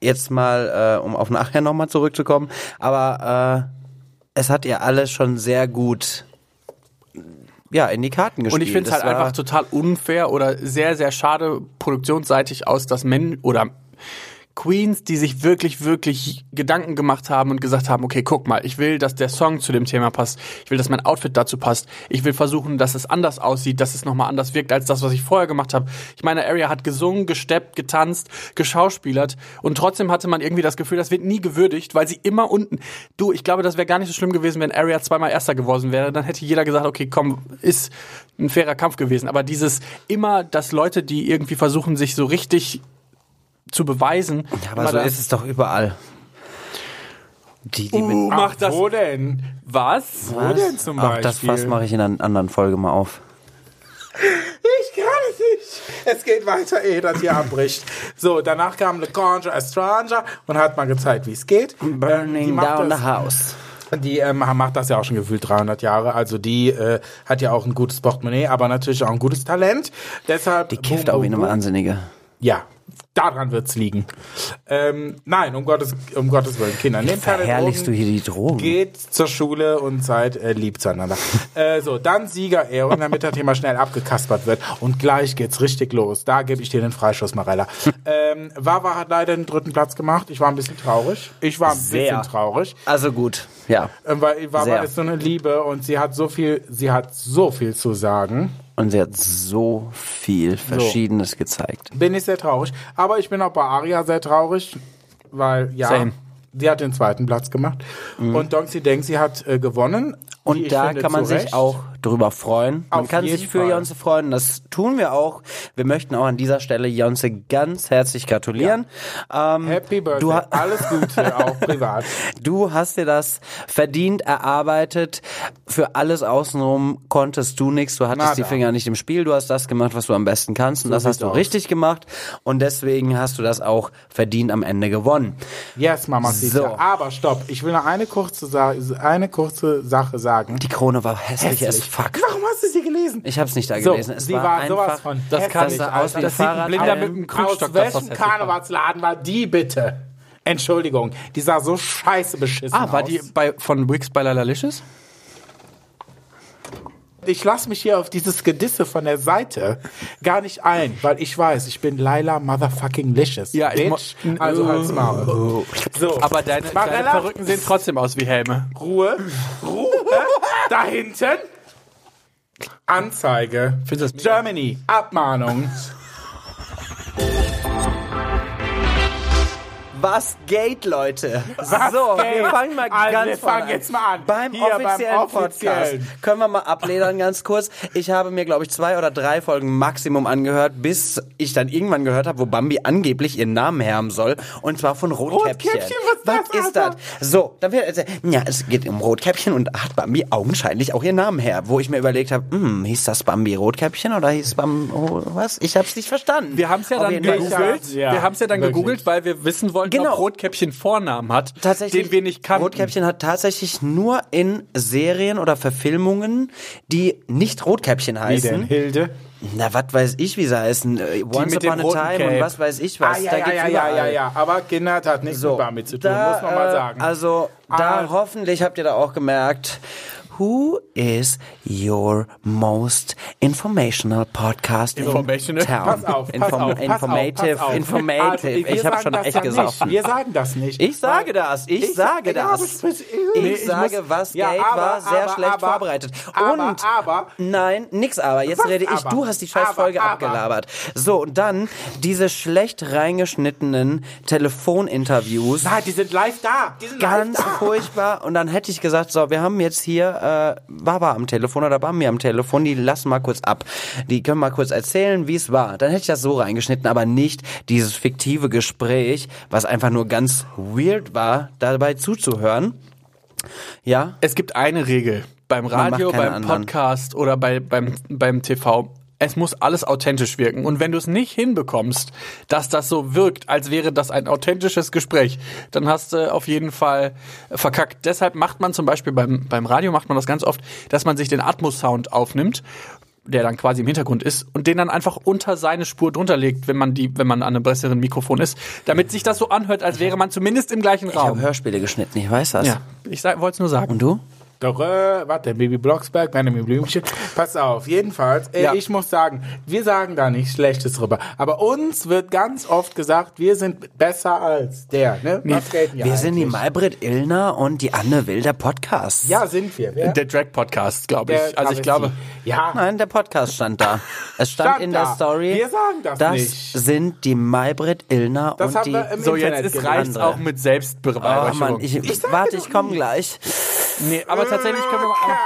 jetzt mal, äh, um auf nachher nochmal zurückzukommen, aber... Äh, Es hat ihr alles schon sehr gut ja, in die Karten gespielt. Und ich finde es halt einfach total unfair oder sehr, sehr schade, produktionsseitig aus, dass Men- oder Queens, die sich wirklich, wirklich Gedanken gemacht haben und gesagt haben, okay, guck mal, ich will, dass der Song zu dem Thema passt. Ich will, dass mein Outfit dazu passt. Ich will versuchen, dass es anders aussieht, dass es nochmal anders wirkt als das, was ich vorher gemacht habe. Ich meine, Aria hat gesungen, gesteppt, getanzt, geschauspielert und trotzdem hatte man irgendwie das Gefühl, das wird nie gewürdigt, weil sie immer unten... Du, ich glaube, das wäre gar nicht so schlimm gewesen, wenn Aria zweimal Erster geworden wäre. Dann hätte jeder gesagt, okay, komm, ist ein fairer Kampf gewesen. Aber dieses immer, dass Leute, die irgendwie versuchen, sich so richtig... zu beweisen. Ja, aber so ist es doch überall. Die, die uh, mit mach das. Wo denn? Was? Wo was? Denn zum Beispiel? Ach, das Fass mache ich in einer anderen Folge mal auf. Ich kann es nicht. Es geht weiter, ehe das hier abbricht. So, danach kam Laganja Estranja und hat mal gezeigt, wie es geht. Burning down das. The house. Die ähm, macht das ja auch schon gefühlt dreihundert Jahre. Also die äh, hat ja auch ein gutes Portemonnaie, aber natürlich auch ein gutes Talent. Deshalb. Die kifft boom, auch wie eine Wahnsinnige. Ja. Daran wird's liegen. Ähm, nein, um Gottes, um Gottes Willen, Kinder. Nehmt keine Drogen. Verherrlichst du hier die Drogen? Geht zur Schule und seid äh, lieb zueinander. äh, so, dann Siegerehrung, damit das Thema schnell abgekaspert wird. Und gleich geht's richtig los. Da gebe ich dir den Freischuss, Marella. ähm, Wawa hat leider den dritten Platz gemacht. Ich war ein bisschen traurig. Ich war ein Sehr. bisschen traurig. Also gut, ja. Ähm, weil Wawa ist so eine Liebe und sie hat so viel, sie hat so viel zu sagen. Und sie hat so viel Verschiedenes so. gezeigt. Bin ich sehr traurig. Aber ich bin auch bei Aria sehr traurig, weil, ja, Same. sie hat den zweiten Platz gemacht. Mhm. Und Donxie Denxie hat äh, gewonnen. Und die, da finde, kann man sich auch drüber freuen. Man Auf kann sich für Beyoncé freuen. Das tun wir auch. Wir möchten auch an dieser Stelle Beyoncé ganz herzlich gratulieren. Ja. Ähm, Happy Birthday. Du ha- Alles Gute, auch privat. Du hast dir das verdient, erarbeitet. Für alles außenrum konntest du nichts. Du hattest Nada. die Finger nicht im Spiel. Du hast das gemacht, was du am besten kannst. Und so das hast du aus. richtig gemacht. Und deswegen hast du das auch verdient am Ende gewonnen. Yes, Mama. So. Aber stopp. Ich will noch eine kurze, Sa- eine kurze Sache sagen. Die Krone war hässlich. hässlich. Fuck. Warum hast du sie gelesen? Ich hab's nicht da so, gelesen. Es sie war, war einfach, sowas von das hässlich. Das, das sieht ein Blinder mit einem Krückstock. Aus welchem Karnevalsladen war die bitte? Entschuldigung, die sah so scheiße beschissen aus. Ah, war aus. die bei, von Wix bei Leila Licious? Ich lasse mich hier auf dieses Gedisse von der Seite gar nicht ein, weil ich weiß, ich bin Leila motherfucking Licious. Ja, ich Bitch, mo- also halt's Maul. Oh. So. Aber deine, deine Perücken sehen trotzdem aus wie Helme. Ruhe, Ruhe, da hinten. Anzeige. Germany. Abmahnung. Was geht, Leute? Was so, geht? wir fangen mal also, ganz wir fangen jetzt mal an. Beim Hier, offiziellen beim Podcast können wir mal abledern ganz kurz. Ich habe mir, glaube ich, zwei oder drei Folgen Maximum angehört, bis ich dann irgendwann gehört habe, wo Bambi angeblich ihren Namen haben soll. Und zwar von Rotkäppchen. Rotkäppchen, was, was das, ist Alter? das? So, dann wird also, ja, es geht um Rotkäppchen und hat Bambi augenscheinlich auch ihren Namen her. Wo ich mir überlegt habe, hm, hieß das Bambi Rotkäppchen oder hieß Bambi, oh, was? Ich habe es nicht verstanden. Wir haben es ja dann gegoogelt. Ja, wir haben es ja dann wirklich. gegoogelt, weil wir wissen wollten, genau. Rotkäppchen Vornamen hat, den wir nicht kannten. Rotkäppchen hat tatsächlich nur in Serien oder Verfilmungen, die nicht Rotkäppchen heißen. Wie denn? Hilde? Na, was weiß ich, wie sie heißen. Once Upon a Time Cape. und was weiß ich was. Ah, ja, da ja, gibt's ja, überall. ja, ja, ja. Aber Kinder hat nichts so, mit Bambi zu tun, da, muss man mal sagen. Also, ah. da hoffentlich habt ihr da auch gemerkt, who is your most informational podcast informational? in town? Pass auf, Inform- pass auf, pass informative, auf, pass auf. informative. Also, ich habe schon echt gesagt. Wir sagen das nicht. Ich sage das. Ich, ich sage das. Ich, ich, ich sage, muss, was ja, Gate aber, war sehr aber, schlecht aber, vorbereitet. Und aber, aber, nein, nix aber. Jetzt rede ich. Aber, du hast die Scheißfolge abgelabert. So, und dann diese schlecht reingeschnittenen Telefoninterviews. Nein, die sind live da. Die sind ganz live da. furchtbar. Und dann hätte ich gesagt, so, wir haben jetzt hier Wawa am Telefon oder Bambi am Telefon, die lassen mal kurz ab. Die können mal kurz erzählen, wie es war. Dann hätte ich das so reingeschnitten, aber nicht dieses fiktive Gespräch, was einfach nur ganz weird war, dabei zuzuhören. Ja. Es gibt eine Regel beim Radio, beim anderen. Podcast oder bei, beim, beim T V. Es muss alles authentisch wirken. Und wenn du es nicht hinbekommst, dass das so wirkt, als wäre das ein authentisches Gespräch, dann hast du auf jeden Fall verkackt. Deshalb macht man zum Beispiel beim, beim Radio, macht man das ganz oft, dass man sich den Atmos-Sound aufnimmt, der dann quasi im Hintergrund ist, und den dann einfach unter seine Spur drunter legt, wenn man die, wenn man an einem besseren Mikrofon ist, damit sich das so anhört, als wäre man zumindest im gleichen Raum. Ich habe Hörspiele geschnitten, ich weiß das. Ja, ich wollte es nur sagen. Und du? Doch, äh, warte, Baby Blocksberg, meine Blümchen. Pass auf, jedenfalls, äh, ja. ich muss sagen, wir sagen da nichts Schlechtes drüber. Aber uns wird ganz oft gesagt, wir sind besser als der. Ne? Was wir wir eigentlich? sind die Maybrit Illner und die Anne Wilder Podcasts. Ja, sind wir. Wer? Der Drag-Podcast, glaube ich. Der, also ich glaube, ja. Nein, der Podcast stand da. Es stand, stand in der da. Story, wir sagen das, das nicht. sind die Maybrit Illner das und die... So, Internet jetzt ist reicht's auch mit Selbstbeweihräucherung. Oh, ich, ich, ich warte, ich komme gleich. Nee, aber tatsächlich können wir mal...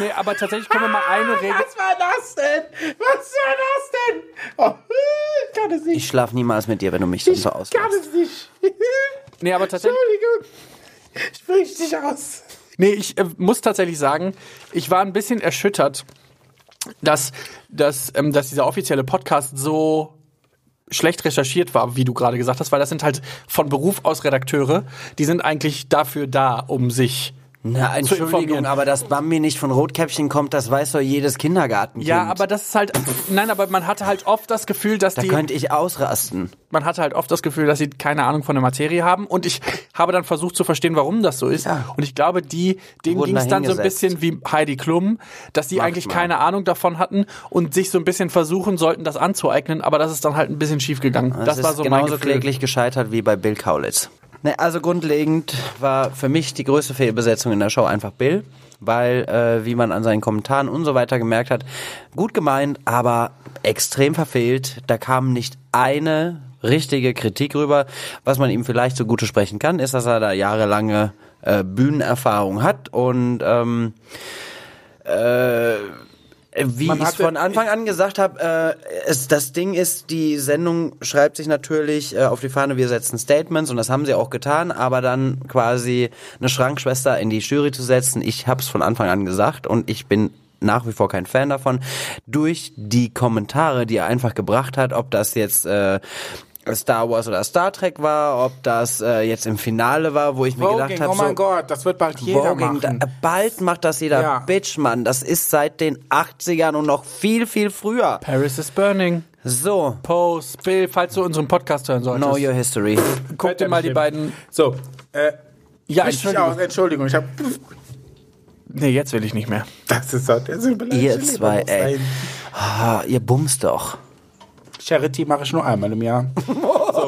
Nee, aber tatsächlich können wir mal eine Regel... Was war das denn? Was war das denn? Oh, ich kann es nicht. Ich schlaf niemals mit dir, wenn du mich so auslachst. Ich kann es nicht. Nee, aber tatsächlich... Entschuldigung. Ich brich dich aus. Nee, ich äh, muss tatsächlich sagen, ich war ein bisschen erschüttert, dass, dass, ähm, dass dieser offizielle Podcast so... schlecht recherchiert war, wie du gerade gesagt hast, weil das sind halt von Beruf aus Redakteure, die sind eigentlich dafür da, um sich Na, Entschuldigung, aber dass Bambi nicht von Rotkäppchen kommt, das weiß doch jedes Kindergartenkind. Ja, aber das ist halt, nein, aber man hatte halt oft das Gefühl, dass da die... Da könnte ich ausrasten. Man hatte halt oft das Gefühl, dass sie keine Ahnung von der Materie haben und ich habe dann versucht zu verstehen, warum das so ist ja. und ich glaube, die, denen ging es dann so ein bisschen wie Heidi Klum, dass die Mach eigentlich mal. keine Ahnung davon hatten und sich so ein bisschen versuchen sollten, das anzueignen, aber das ist dann halt ein bisschen schief gegangen. Das, das ist war so genauso mein Gefühl. Kläglich gescheitert wie bei Bill Kaulitz. Also grundlegend war für mich die größte Fehlbesetzung in der Show einfach Bill, weil, äh, wie man an seinen Kommentaren und so weiter gemerkt hat, gut gemeint, aber extrem verfehlt. Da kam nicht eine richtige Kritik rüber. Was man ihm vielleicht zugute sprechen kann, ist, dass er da jahrelange äh, Bühnenerfahrung hat und ähm, äh, wie ich es von Anfang an gesagt habe, äh, das Ding ist, die Sendung schreibt sich natürlich äh, auf die Fahne, wir setzen Statements und das haben sie auch getan, aber dann quasi eine Schrankschwester in die Jury zu setzen, ich habe es von Anfang an gesagt und ich bin nach wie vor kein Fan davon, durch die Kommentare, die er einfach gebracht hat, ob das jetzt... Äh, Star Wars oder Star Trek war, ob das äh, jetzt im Finale war, wo ich Voging, mir gedacht habe, so, oh mein Gott, das wird bald jeder Voging, machen. Da, bald macht das jeder, ja. Bitch, Mann. Das ist seit den achtzigern und noch viel, viel früher. Paris is Burning. So. Pose, Bill, falls du unseren Podcast hören solltest. Know your history. Guck dir mal die beiden. So. Äh, ja, Entschuldigung. Aus, Entschuldigung, ich hab... Nee, jetzt will ich nicht mehr. Das ist doch der Symbol. Ihr zwei, ey. Oh, ihr bumst doch. Charity mache ich nur einmal im Jahr. So,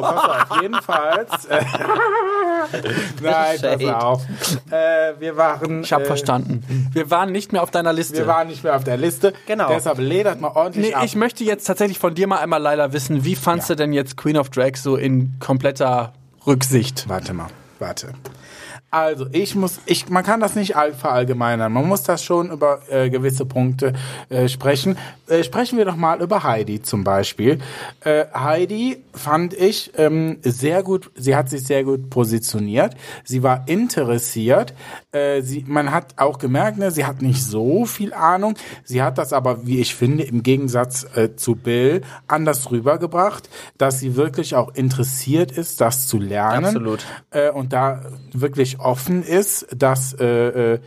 pass auf, jedenfalls. Äh, Nein, pass auf. Äh, wir waren... Ich hab äh, verstanden. Wir waren nicht mehr auf deiner Liste. Wir waren nicht mehr auf der Liste. Genau. Deshalb ledert mal ordentlich nee, ab. Ich möchte jetzt tatsächlich von dir mal einmal leider wissen, wie fandst ja. du denn jetzt Queen of Drags so in kompletter Rücksicht? Warte mal, warte. Also, ich muss, ich, man kann das nicht verallgemeinern. Man muss das schon über äh, gewisse Punkte äh, sprechen. Äh, sprechen wir doch mal über Heidi zum Beispiel. Äh, Heidi fand ich ähm, sehr gut, sie hat sich sehr gut positioniert. Sie war interessiert. Äh, sie, man hat auch gemerkt, ne, sie hat nicht so viel Ahnung. Sie hat das aber, wie ich finde, im Gegensatz äh, zu Bill anders rübergebracht, dass sie wirklich auch interessiert ist, das zu lernen. Absolut. Äh, und da wirklich offen ist, dass äh,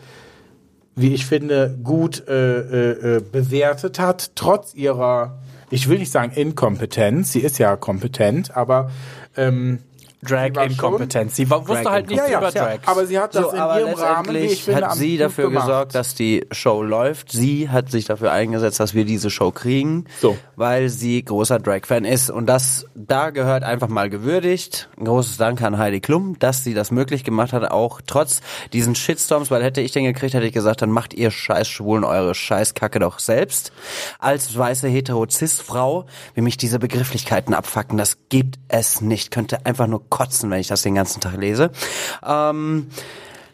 wie ich finde, gut äh, äh, bewertet hat, trotz ihrer, ich will nicht sagen Inkompetenz, sie ist ja kompetent, aber ähm, Drag-Inkompetenz, sie war, wusste Drag halt nicht ja, über ja, Drags. Aber sie hat das so, in ihrem Rahmen, wie ich finde, hat sie dafür gemacht. gesorgt, dass die Show läuft. Sie hat sich dafür eingesetzt, dass wir diese Show kriegen, so. weil sie großer Drag-Fan ist. Und das, da gehört einfach mal gewürdigt. Ein großes Dank an Heidi Klum, dass sie das möglich gemacht hat, auch trotz diesen Shitstorms, weil hätte ich den gekriegt, hätte ich gesagt, dann macht ihr scheiß Schwulen eure Scheißkacke doch selbst. Als weiße Hetero-Cis-Frau, wie mich diese Begrifflichkeiten abfacken, das gibt es nicht. Könnte einfach nur kotzen, wenn ich das den ganzen Tag lese. Ähm,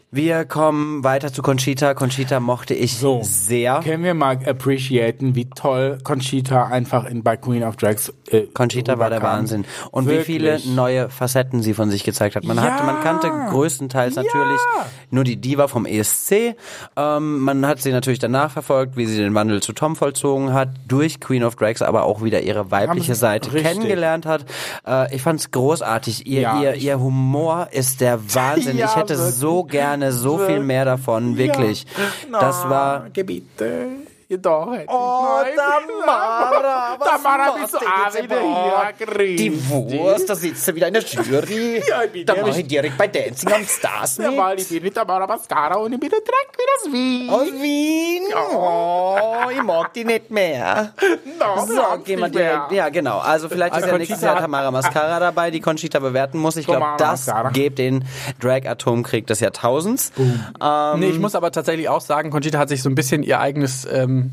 wir kommen weiter zu Conchita. Conchita mochte ich so, sehr. Können wir mal appreciaten, wie toll Conchita einfach in bei Queen of Drags äh, Conchita rüberkam. War der Wahnsinn. Und Wirklich? wie viele neue Facetten sie von sich gezeigt hat. Man, ja. hatte, man kannte größtenteils ja. natürlich nur die Diva vom E S C. Ähm, man hat sie natürlich danach verfolgt, wie sie den Wandel zu Tom vollzogen hat, durch Queen of Drags aber auch wieder ihre weibliche Haben Seite richtig. kennengelernt hat. Äh, ich fand's großartig. Ihr, ja. ihr, ihr Humor ist der Wahnsinn. Ja, ich hätte wirklich. so gerne so viel mehr davon, wirklich. Ja. No, das war, ihr da hättet. Oh, nein. Tamara, was Tamara, bist du auch wieder hier? Die Wurst, da sitzt du wieder in der Jury. Ja, ich bin da mache ich direkt bei Dancing on Stars mit. Ja, ich bin nicht Tamara Mascara und ich bin der Dreck wie das Wien. Aus Wien? Oh, ich mag die nicht mehr. No, so, gehen wir direkt. Ja, genau. Also vielleicht also ist ja nächstes Jahr Tamara Mascara dabei, die Conchita bewerten muss. Ich glaube, das gibt den Drag-Atomkrieg des Jahrtausends. Ähm, nee, ich muss aber tatsächlich auch sagen, Conchita hat sich so ein bisschen ihr eigenes ähm,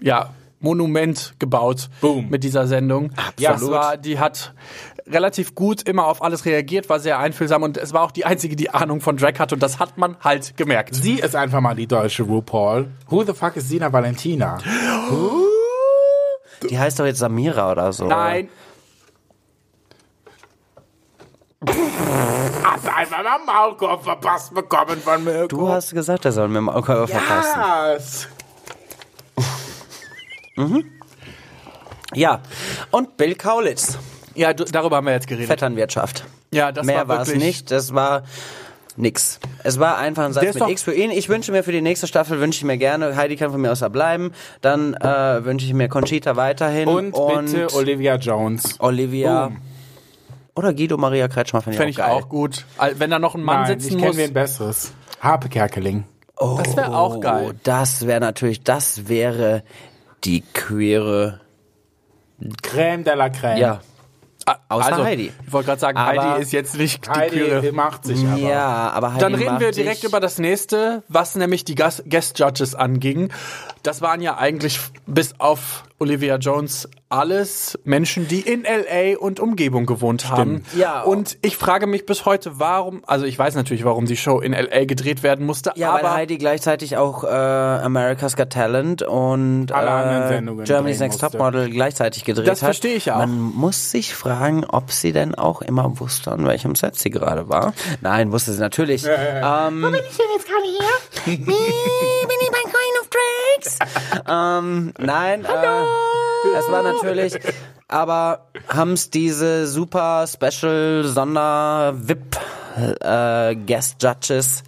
ja, Monument gebaut. Boom. Mit dieser Sendung. Absolut. Ja, das war, die hat relativ gut immer auf alles reagiert, war sehr einfühlsam und es war auch die Einzige, die Ahnung von Drag hatte und das hat man halt gemerkt. Sie ist einfach mal die deutsche RuPaul. Who the fuck is Sina Valentina? Die heißt doch jetzt Samira oder so. Nein. Hast einfach mal einen Maulkorb verpasst bekommen von mir. Du hast gesagt, er soll mir einen Maulkorb verpassen. Mhm. Ja, und Bill Kaulitz. Ja, du, darüber haben wir jetzt geredet. Vetternwirtschaft. Ja, das Mehr war, war es nicht. Das war nix. Es war einfach ein Satz mit X für ihn. Ich wünsche mir für die nächste Staffel, wünsche ich mir gerne, Heidi kann von mir aus da bleiben. Dann äh, wünsche ich mir Conchita weiterhin. Und, und bitte Olivia Jones. Olivia. Boom. Oder Guido Maria Kretschmer finde ich, ich auch gut. Wenn da noch ein Mann Nein, sitzen ich muss. Ich kenne ein besseres. Hape Kerkeling. Oh, das wäre auch geil. Das wäre natürlich, das wäre die queere Crème de la Crème. Ja. Außer also, Heidi. Ich wollte gerade sagen, aber Heidi ist jetzt nicht Heidi die Heidi macht sich aber. Ja, aber Heidi Dann reden wir direkt über das nächste, was nämlich die Guest-Judges anging. Das waren ja eigentlich bis auf Olivia Jones alles Menschen, die in L A und Umgebung gewohnt Stimmt. haben. Ja. Und ich frage mich bis heute, warum, also ich weiß natürlich, warum die Show in L A gedreht werden musste, ja, aber... Ja, weil Heidi gleichzeitig auch äh, America's Got Talent und äh, Germany's Next Topmodel gleichzeitig gedreht hat. Das verstehe ich auch. Man muss sich fragen, ob sie denn auch immer wusste, an welchem Set sie gerade war. Nein, wusste sie natürlich. Äh, ähm, wo bin ich denn jetzt gerade hier? Bin ich bei Queen of Drags? ähm, nein, Hallo. Äh, es war natürlich, aber haben es diese super Special Sonder-V I P äh, Guest-Judges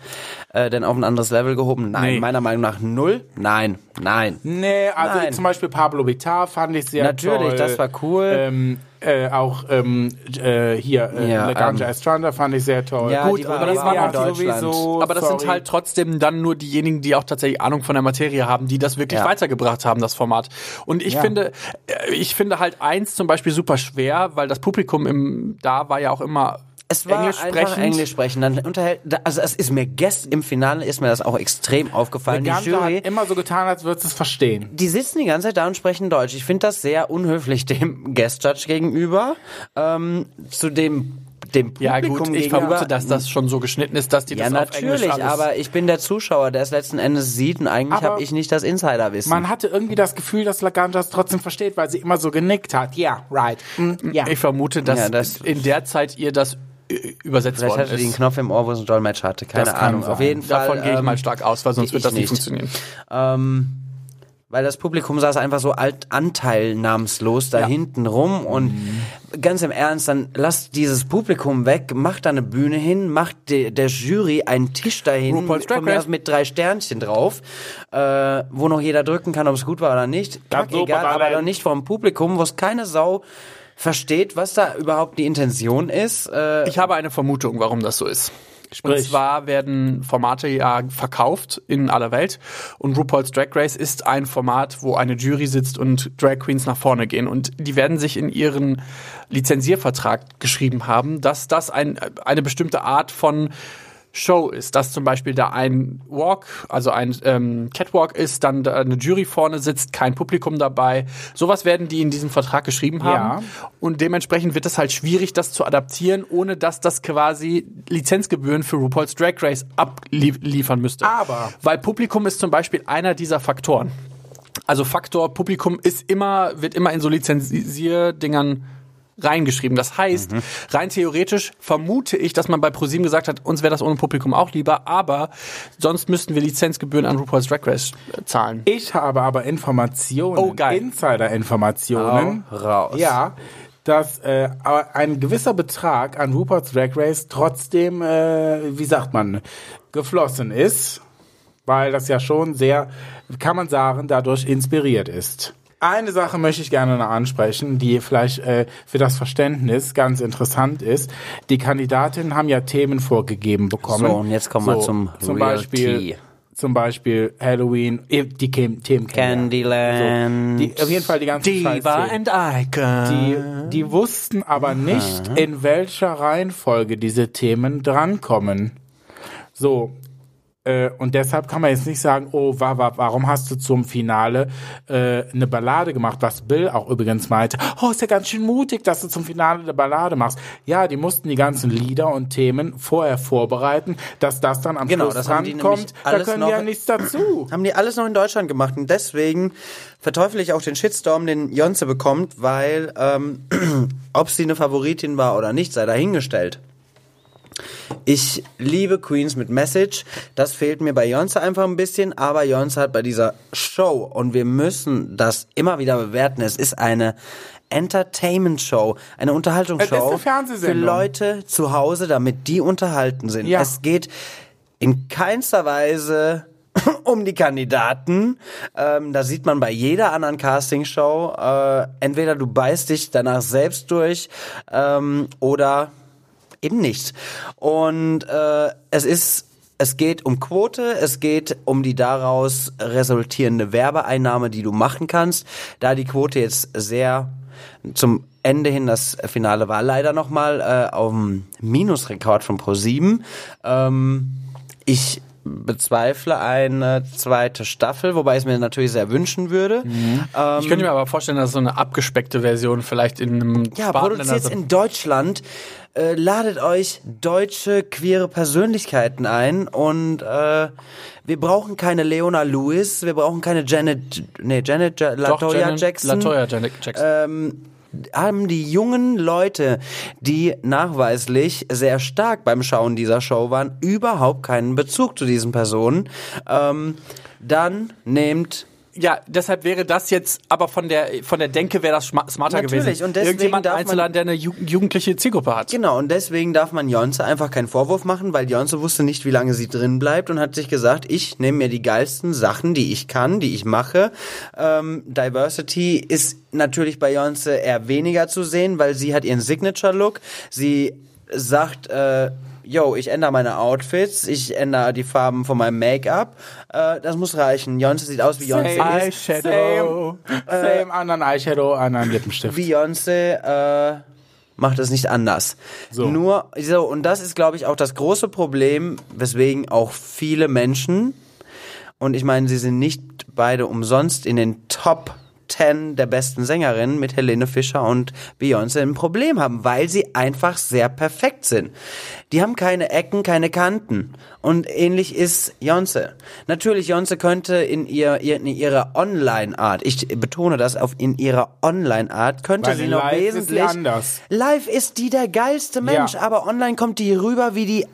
äh, denn auf ein anderes Level gehoben? Nein, nee. Meiner Meinung nach null. Nein, nein. Nee, also nein. Zum Beispiel Pabllo Vittar fand ich sehr natürlich, toll. Natürlich, das war cool. Ähm, Äh, auch ähm, äh, hier äh, ja, Laganja ähm, Estranja fand ich sehr toll. Ja, gut, aber das waren auch sowieso. Aber das sorry. sind halt trotzdem dann nur diejenigen, die auch tatsächlich Ahnung von der Materie haben, die das wirklich ja. weitergebracht haben, das Format. Und ich ja. finde, ich finde halt eins zum Beispiel super schwer, weil das Publikum im da war ja auch immer. Es war Englisch einfach Englisch sprechen. Dann unterhält, also es ist mir gestern im Finale ist mir das auch extrem aufgefallen. Die, die Jury hat immer so getan, als würdest du es verstehen. Die sitzen die ganze Zeit da und sprechen Deutsch. Ich finde das sehr unhöflich dem Guest Judge gegenüber. Ähm, zu dem dem Publikum gegenüber. Ja gut, ich vermute, dass das schon so geschnitten ist, dass die das ja, auf Englisch haben. Ja natürlich, aber ich bin der Zuschauer, der es letzten Endes sieht und eigentlich habe ich nicht das Insiderwissen. Man hatte irgendwie das Gefühl, dass Laganja es trotzdem versteht, weil sie immer so genickt hat. Ja, yeah, right. Mm, yeah. Ich vermute, dass ja, das in der Zeit ihr das übersetzt Vielleicht worden hatte ist. Den Knopf im Ohr, wo es einen Dolmetsch hatte. Keine Ahnung. Sein. Auf jeden Fall. Davon ähm, gehe ich mal stark aus, weil sonst wird das nicht, nicht funktionieren. Ähm, weil das Publikum saß einfach so alt anteilnahmslos da ja. hinten rum und mhm. ganz im Ernst, dann lasst dieses Publikum weg, macht da eine Bühne hin, macht de, der Jury einen Tisch dahin von mir aus mit drei Sternchen drauf, äh, wo noch jeder drücken kann, ob es gut war oder nicht. Kack, so, egal, aber doch nicht vom Publikum, wo es keine Sau versteht, was da überhaupt die Intention ist. Äh ich habe eine Vermutung, warum das so ist. Sprich. Und zwar werden Formate ja verkauft in aller Welt und RuPaul's Drag Race ist ein Format, wo eine Jury sitzt und Drag Queens nach vorne gehen und die werden sich in ihren Lizenziervertrag geschrieben haben, dass das ein, eine bestimmte Art von Show ist, dass zum Beispiel da ein Walk, also ein ähm, Catwalk ist, dann da eine Jury vorne sitzt, kein Publikum dabei. Sowas werden die in diesem Vertrag geschrieben haben. Ja. Und dementsprechend wird es halt schwierig, das zu adaptieren, ohne dass das quasi Lizenzgebühren für RuPaul's Drag Race abliefern müsste. Aber. Weil Publikum ist zum Beispiel einer dieser Faktoren. Also Faktor Publikum ist immer, wird immer in so Lizenzierdingern reingeschrieben. Das heißt, mhm. rein theoretisch vermute ich, dass man bei ProSieben gesagt hat, uns wäre das ohne Publikum auch lieber, aber sonst müssten wir Lizenzgebühren an RuPaul's Drag Race zahlen. Ich habe aber Informationen, oh, Insider-Informationen, oh, raus. Ja, dass äh, ein gewisser Betrag an RuPaul's Drag Race trotzdem, äh, wie sagt man, geflossen ist. weil das ja schon sehr, kann man sagen, dadurch inspiriert ist. Eine Sache möchte ich gerne noch ansprechen, die vielleicht äh, für das Verständnis ganz interessant ist. Die Kandidatinnen haben ja Themen vorgegeben bekommen. So, und jetzt kommen so, wir zum zum Real Beispiel Tea. Zum Beispiel Halloween, die Themen kennen Candyland. So, die, auf jeden Fall die ganzen Diva and Icon. Die, die wussten aber nicht, in welcher Reihenfolge diese Themen drankommen. So, äh, und deshalb kann man jetzt nicht sagen, oh, wa, wa, warum hast du zum Finale äh, eine Ballade gemacht? Was Bill auch übrigens meinte, oh, ist ja ganz schön mutig, dass du zum Finale eine Ballade machst. Ja, die mussten die ganzen Lieder und Themen vorher vorbereiten, dass das dann am genau, Schluss drankommt. Da können die ja nichts dazu. Haben die alles noch in Deutschland gemacht. Und deswegen verteufel ich auch den Shitstorm, den Beyoncé bekommt, weil ähm, ob sie eine Favoritin war oder nicht, sei dahingestellt. Ich liebe Queens mit Message, das fehlt mir bei Beyoncé einfach ein bisschen, aber Beyoncé hat bei dieser Show, und wir müssen das immer wieder bewerten, es ist eine Entertainment-Show, eine Unterhaltungsshow für Leute zu Hause, damit die unterhalten sind. Ja. Es geht in keinster Weise um die Kandidaten. Ähm, da sieht man bei jeder anderen Castingshow, äh, entweder du beißt dich danach selbst durch ähm, oder... eben nicht. Und äh, es ist, es geht um Quote, es geht um die daraus resultierende Werbeeinnahme, die du machen kannst. Da die Quote jetzt sehr zum Ende hin, das Finale war leider nochmal äh, auf dem Minusrekord von ProSieben. Ähm, ich bezweifle eine zweite Staffel, wobei ich es mir natürlich sehr wünschen würde. Mhm. Ähm, ich könnte mir aber vorstellen, dass so eine abgespeckte Version vielleicht in einem ja, produziert so in Deutschland. Äh, ladet euch deutsche queere Persönlichkeiten ein und äh, wir brauchen keine Leona Lewis, wir brauchen keine Janet, nee, Janet, ja, LaToya Jackson. LaToya Jackson. Ähm, haben die jungen Leute, die nachweislich sehr stark beim Schauen dieser Show waren, überhaupt keinen Bezug zu diesen Personen, ähm, dann nehmt... Ja, deshalb wäre das jetzt, aber von der von der Denke wäre das smarter Natürlich. gewesen. Und deswegen irgendjemand einzuladen, der eine jugendliche Zielgruppe hat. Genau, und deswegen darf man Beyoncé einfach keinen Vorwurf machen, weil Beyoncé wusste nicht, wie lange sie drin bleibt und hat sich gesagt, ich nehme mir die geilsten Sachen, die ich kann, die ich mache. Ähm, Diversity ist natürlich bei Beyoncé eher weniger zu sehen, weil sie hat ihren Signature-Look. Sie sagt, äh, yo, ich ändere meine Outfits, ich ändere die Farben von meinem Make-up. Äh, das muss reichen. Beyoncé sieht aus wie Beyoncé. Same Eyeshadow, same, äh, same anderen Eyeshadow, anderen Lippenstift. Beyoncé äh, macht es nicht anders. So. Nur, so, und das ist, glaube ich, auch das große Problem, weswegen auch viele Menschen, und ich meine, sie sind nicht beide umsonst in den Top zehn der besten Sängerinnen mit Helene Fischer und Beyoncé ein Problem haben, weil sie einfach sehr perfekt sind. Die haben keine Ecken, keine Kanten. Und ähnlich ist Beyoncé. Natürlich, Beyoncé könnte in, ihr, in ihrer Online-Art, ich betone das, auf in ihrer Online-Art, könnte weil sie noch live wesentlich... Ist anders. Live ist die der geilste Mensch, ja. Aber online kommt die rüber wie die,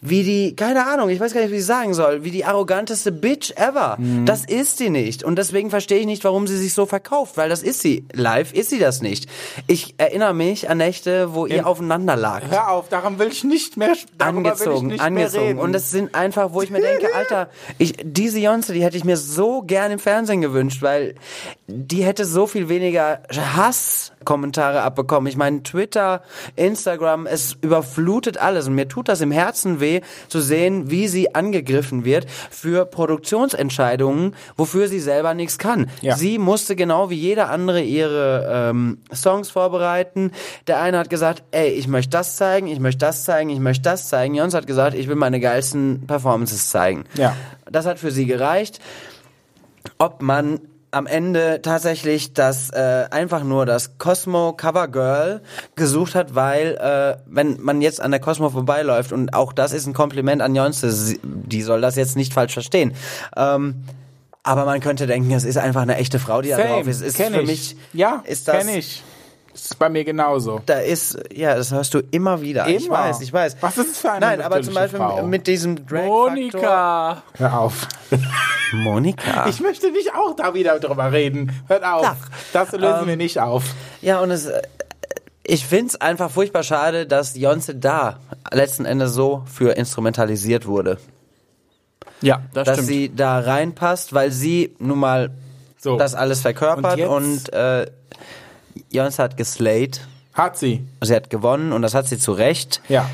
wie die, keine Ahnung, ich weiß gar nicht, wie ich sagen soll, wie die arroganteste Bitch ever. Mhm. Das ist sie nicht. Und deswegen verstehe ich nicht, warum sie sich so verkauft, weil das ist sie. Live ist sie das nicht. Ich erinnere mich an Nächte, wo ihr in, aufeinander lagt. Hör auf, daran will ich nicht mehr angezogen, nicht angezogen. Mehr reden. Und das sind einfach, wo ich mir denke, Alter, ich, diese Beyoncé, die hätte ich mir so gern im Fernsehen gewünscht, weil die hätte so viel weniger Hasskommentare abbekommen. Ich meine, Twitter, Instagram, es überflutet alles. Und mir tut das im Herzen weh, zu sehen, wie sie angegriffen wird für Produktionsentscheidungen, wofür sie selber nichts kann. Ja. Sie musste genau wie jeder andere ihre ähm, Songs vorbereiten. Der eine hat gesagt, ey, ich möchte das zeigen, ich möchte das zeigen, ich möchte das zeigen. Jons hat gesagt, ich will meine geilsten Performances zeigen. Ja. Das hat für sie gereicht. Ob man am Ende tatsächlich das äh, einfach nur das Cosmo Cover Girl gesucht hat, weil äh, wenn man jetzt an der Cosmo vorbeiläuft, und auch das ist ein Kompliment an Beyoncé, die soll das jetzt nicht falsch verstehen, ähm, aber man könnte denken, es ist einfach eine echte Frau, die Same. Da drauf ist. Ist kenn für ich. Mich, ja, ist das, kenn ich. Das ist bei mir genauso. Da ist, ja, das hörst du immer wieder. Immer. Ich weiß, ich weiß. Was ist das für eine Nein, aber zum Beispiel Frau? Mit diesem Drag-Faktor. Monika. Hör auf. Monika. Ich möchte nicht auch da wieder drüber reden. Hört auf. Lach. Das lösen ähm, wir nicht auf. Ja, und es, ich find's einfach furchtbar schade, dass Beyoncé da letzten Endes so für instrumentalisiert wurde. Ja, das dass stimmt. sie da reinpasst, weil sie nun mal so. das alles verkörpert und, und äh, Jones hat geslayed. Hat sie. Sie hat gewonnen und das hat sie zu Recht. Ja.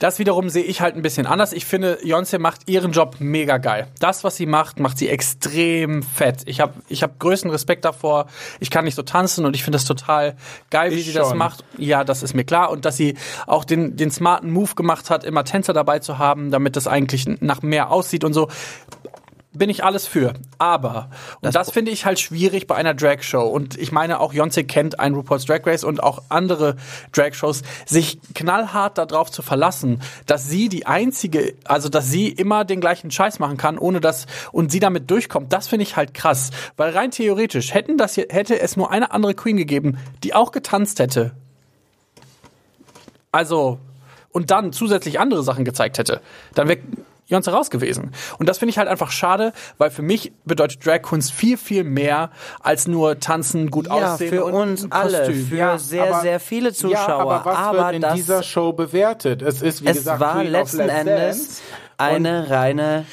Das wiederum sehe ich halt ein bisschen anders. Ich finde, Beyoncé macht ihren Job mega geil. Das, was sie macht, macht sie extrem fett. Ich habe ich hab größten Respekt davor. Ich kann nicht so tanzen und ich finde das total geil, wie ich sie schon. das macht. Ja, das ist mir klar. Und dass sie auch den, den smarten Move gemacht hat, immer Tänzer dabei zu haben, damit das eigentlich nach mehr aussieht und so. Bin ich alles für. Aber, und das, das finde ich halt schwierig bei einer Drag-Show. Und ich meine, auch Beyoncé kennt ein RuPaul's Drag Race und auch andere Drag-Shows, sich knallhart darauf zu verlassen, dass sie die einzige, also dass sie immer den gleichen Scheiß machen kann, ohne dass, und sie damit durchkommt, das finde ich halt krass. Weil rein theoretisch hätten das hier, hätte es nur eine andere Queen gegeben, die auch getanzt hätte. Also, und dann zusätzlich andere Sachen gezeigt hätte. Dann wäre Beyoncé raus gewesen. Und das finde ich halt einfach schade, weil für mich bedeutet Drag-Kunst viel, viel mehr als nur tanzen, gut ja, aussehen für und uns Kostüm. alle, für ja, sehr, aber, sehr viele Zuschauer. Ja, aber was aber wird in das, dieser Show bewertet? Es ist, wie es gesagt, war letzten Endes eine reine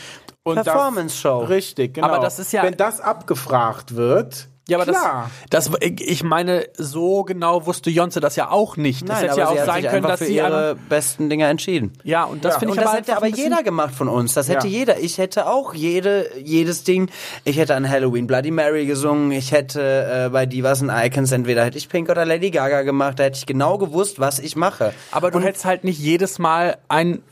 Performance-Show. Richtig, genau. Aber das ist ja, wenn das abgefragt wird... Ja, aber Klar. das, das, ich meine, so genau wusste Beyoncé das ja auch nicht. Das Nein, hätte ja auch sein können, dass sie ihre besten Dinger entschieden. Ja, und das ja. finde ich und das aber hätte aber jeder gemacht von uns. Das hätte ja. jeder. Ich hätte auch jede, jedes Ding. Ich hätte an Halloween Bloody Mary gesungen. Ich hätte äh, bei Divas and Icons entweder hätte ich Pink oder Lady Gaga gemacht. Da hätte ich genau gewusst, was ich mache. Aber du und hättest halt nicht jedes Mal einen,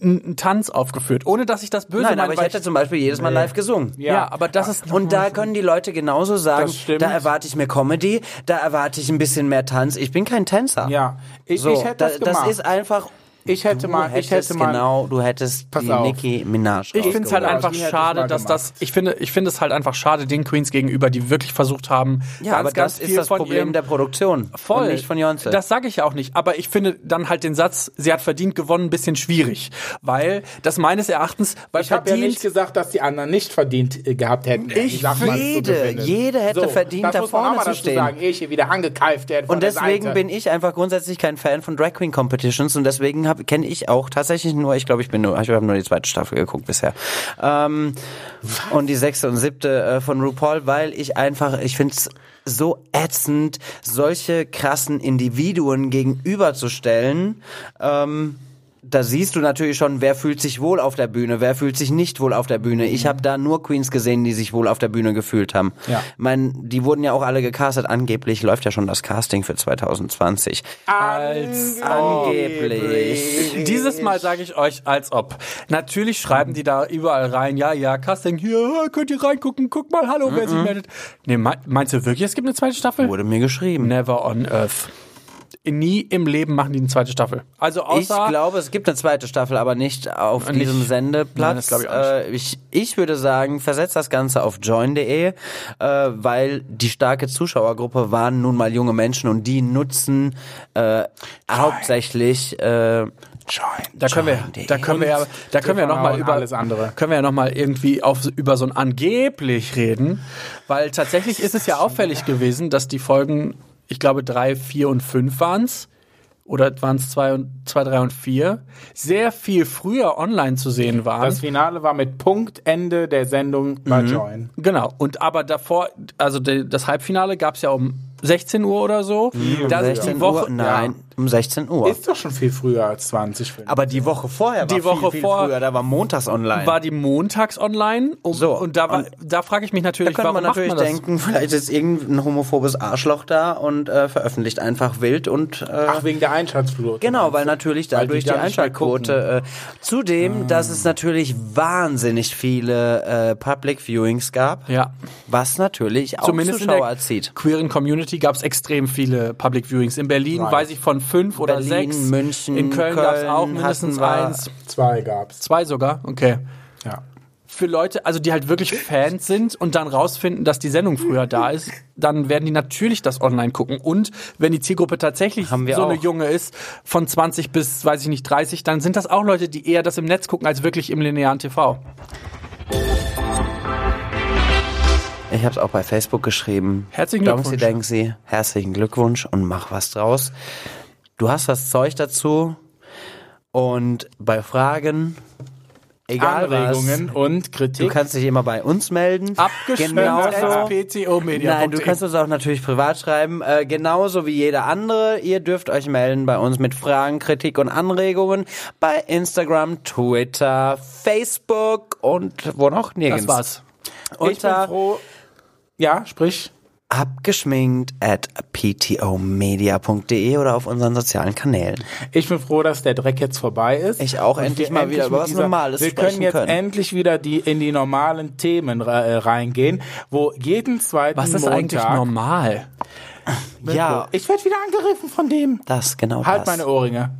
einen Tanz aufgeführt, ohne dass ich das böse meine. Nein, aber ich hätte zum Beispiel jedes Mal live gesungen. Ja, ja aber das ist. Und da können die Leute genauso sagen. Da erwarte ich mehr Comedy, da erwarte ich ein bisschen mehr Tanz. Ich bin kein Tänzer. Ja, ich, so, ich hätte das da, gemacht. Das ist einfach... Ich hätte du mal... Ich hätte mal genau, du hättest die Nicki Minaj. Ich finde es halt einfach schade, dass das... Ich finde ich finde es halt einfach schade den Queens gegenüber, die wirklich versucht haben... Ja, ganz, aber ganz das ist das Problem der Produktion. Voll. Und nicht von Beyoncé. Das sage ich ja auch nicht. Aber ich finde dann halt den Satz, sie hat verdient gewonnen, ein bisschen schwierig. Weil das meines Erachtens... Weil ich habe ja nicht gesagt, dass die anderen nicht verdient gehabt hätten. Ich finde, jede hätte so, verdient, da vorne zu stehen. Sagen, ich hier wieder angekeift hätte. Und deswegen bin ich einfach grundsätzlich kein Fan von Drag Queen Competitions und deswegen kenne ich auch tatsächlich nur, ich glaube, ich bin nur, ich habe nur die zweite Staffel geguckt bisher. Ähm, und die sechste und siebte von RuPaul, weil ich einfach, ich finde es so ätzend, solche krassen Individuen gegenüberzustellen. Ähm, da siehst du natürlich schon, wer fühlt sich wohl auf der Bühne, wer fühlt sich nicht wohl auf der Bühne. Ich habe da nur Queens gesehen, die sich wohl auf der Bühne gefühlt haben. Ja. Ich meine, die wurden ja auch alle gecastet. Angeblich läuft ja schon das Casting für zwanzig zwanzig. Als Angeblich. Ob. Dieses Mal sage ich euch, als ob. Natürlich schreiben die da überall rein, ja, ja, Casting, hier, könnt ihr reingucken, guck mal, hallo, wer Mm-mm. sich meldet. Nee, meinst du wirklich, es gibt eine zweite Staffel? Wurde mir geschrieben. Never on Earth. Nie im Leben machen die eine zweite Staffel. Also außer ich glaube, es gibt eine zweite Staffel, aber nicht auf nicht, diesem Sendeplatz. Nein, das ich, nicht. Äh, ich, ich würde sagen, versetzt das Ganze auf joyn punkt de, äh, weil die starke Zuschauergruppe waren nun mal junge Menschen und die nutzen äh, hauptsächlich... Äh, Join, da können wir, da können wir ja, da können wir ja noch mal über alles andere. Können wir ja noch mal irgendwie auf, über so ein angeblich reden, weil tatsächlich ist es ja auffällig gewesen, dass die Folgen, ich glaube, drei, vier und fünf waren's. Oder waren es zwei, zwei, drei und vier, sehr viel früher online zu sehen waren. Das Finale war mit Punktende der Sendung bei mhm. Joyn. Genau, und aber davor, also das Halbfinale gab es ja um sechzehn Uhr oder so. Mhm. Da sechzehn Uhr? Nein, ja. um sechzehn Uhr. Ist doch schon viel früher als zwanzig. Aber die Woche vorher war die Woche viel, viel vor, früher, da war montags online. War die montags online. Um, so, und da, war, da frage ich mich natürlich, da warum man natürlich macht man denken, das? Vielleicht ist irgendein homophobes Arschloch da und äh, veröffentlicht einfach wild. und äh, Ach, wegen der Einschaltquote. Genau, weil natürlich dadurch die, die Einschaltquote. Äh, zudem, hm. dass es natürlich wahnsinnig viele äh, Public Viewings gab, ja. was natürlich auch Zumindest Zuschauer erzieht. Queeren Community gab es extrem viele Public Viewings. In Berlin right. weiß ich von fünf oder Berlin, sechs. München, in Köln, Köln gab es auch mindestens eins. Zwei gab es. Zwei sogar? Okay. Ja. Für Leute, also die halt wirklich Fans sind und dann rausfinden, dass die Sendung früher da ist, dann werden die natürlich das online gucken. Und wenn die Zielgruppe tatsächlich so auch. eine junge ist, von zwanzig bis, weiß ich nicht, dreißig, dann sind das auch Leute, die eher das im Netz gucken, als wirklich im linearen T V. Ich habe es auch bei Facebook geschrieben. Herzlichen Glückwunsch. Denken Sie, denken Sie, herzlichen Glückwunsch und mach was draus. Du hast das Zeug dazu und bei Fragen Egal Anregungen was. Und Kritik. Du kannst dich immer bei uns melden. Abgeschminkt genau. p t o media punkt d e. Nein, du kannst uns auch natürlich privat schreiben. Äh, genauso wie jeder andere. Ihr dürft euch melden bei uns mit Fragen, Kritik und Anregungen bei Instagram, Twitter, Facebook und wo noch? Nirgends. Das war's. Unter ich bin froh. Ja, sprich. Abgeschminkt at p t o media punkt d e oder auf unseren sozialen Kanälen. Ich bin froh, dass der Dreck jetzt vorbei ist. Ich auch endlich mal wieder über was Normales sprechen können. Wir können jetzt können. endlich wieder die in die normalen Themen äh, reingehen, wo jeden zweiten Montag... Was ist Montag eigentlich normal? Ja. Ich werde wieder angegriffen von dem. Das, genau halt das. Halt meine Ohrringe.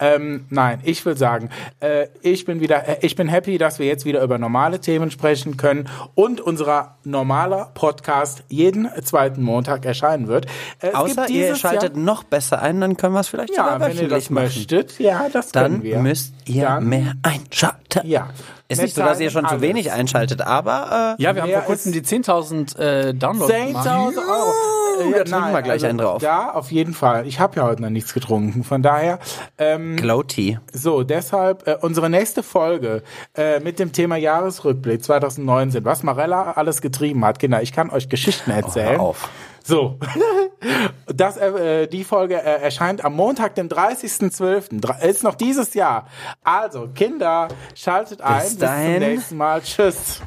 Ähm, nein, ich will sagen, äh, ich bin wieder, äh, ich bin happy, dass wir jetzt wieder über normale Themen sprechen können und unser normaler Podcast jeden zweiten Montag erscheinen wird. Äh, es Außer gibt ihr schaltet Jahr noch besser ein, dann können wir es vielleicht ja, wenn ihr das machen. möchtet. Ja, das dann können wir. Dann müsst ihr dann mehr einschalten. Ja. Ist nicht so, dass ihr schon alles. zu wenig einschaltet, aber... Äh, ja, wir haben vor kurzem die zehntausend äh, Downloads gemacht. zehntausend Euro Ja, ja, da trinken nein, wir gleich also einen drauf. Ja, auf jeden Fall. Ich habe ja heute noch nichts getrunken, von daher... Ähm, Glow Tea. So, deshalb äh, unsere nächste Folge äh, mit dem Thema Jahresrückblick zwanzig neunzehn, was Marella alles getrieben hat. Kinder, ich kann euch Geschichten erzählen. Oh, hör auf. So, das, äh, die Folge äh, erscheint am Montag, dem dreißigsten zwölften Ist noch dieses Jahr. Also, Kinder, schaltet ein. Bis, Bis zum nächsten Mal. Tschüss.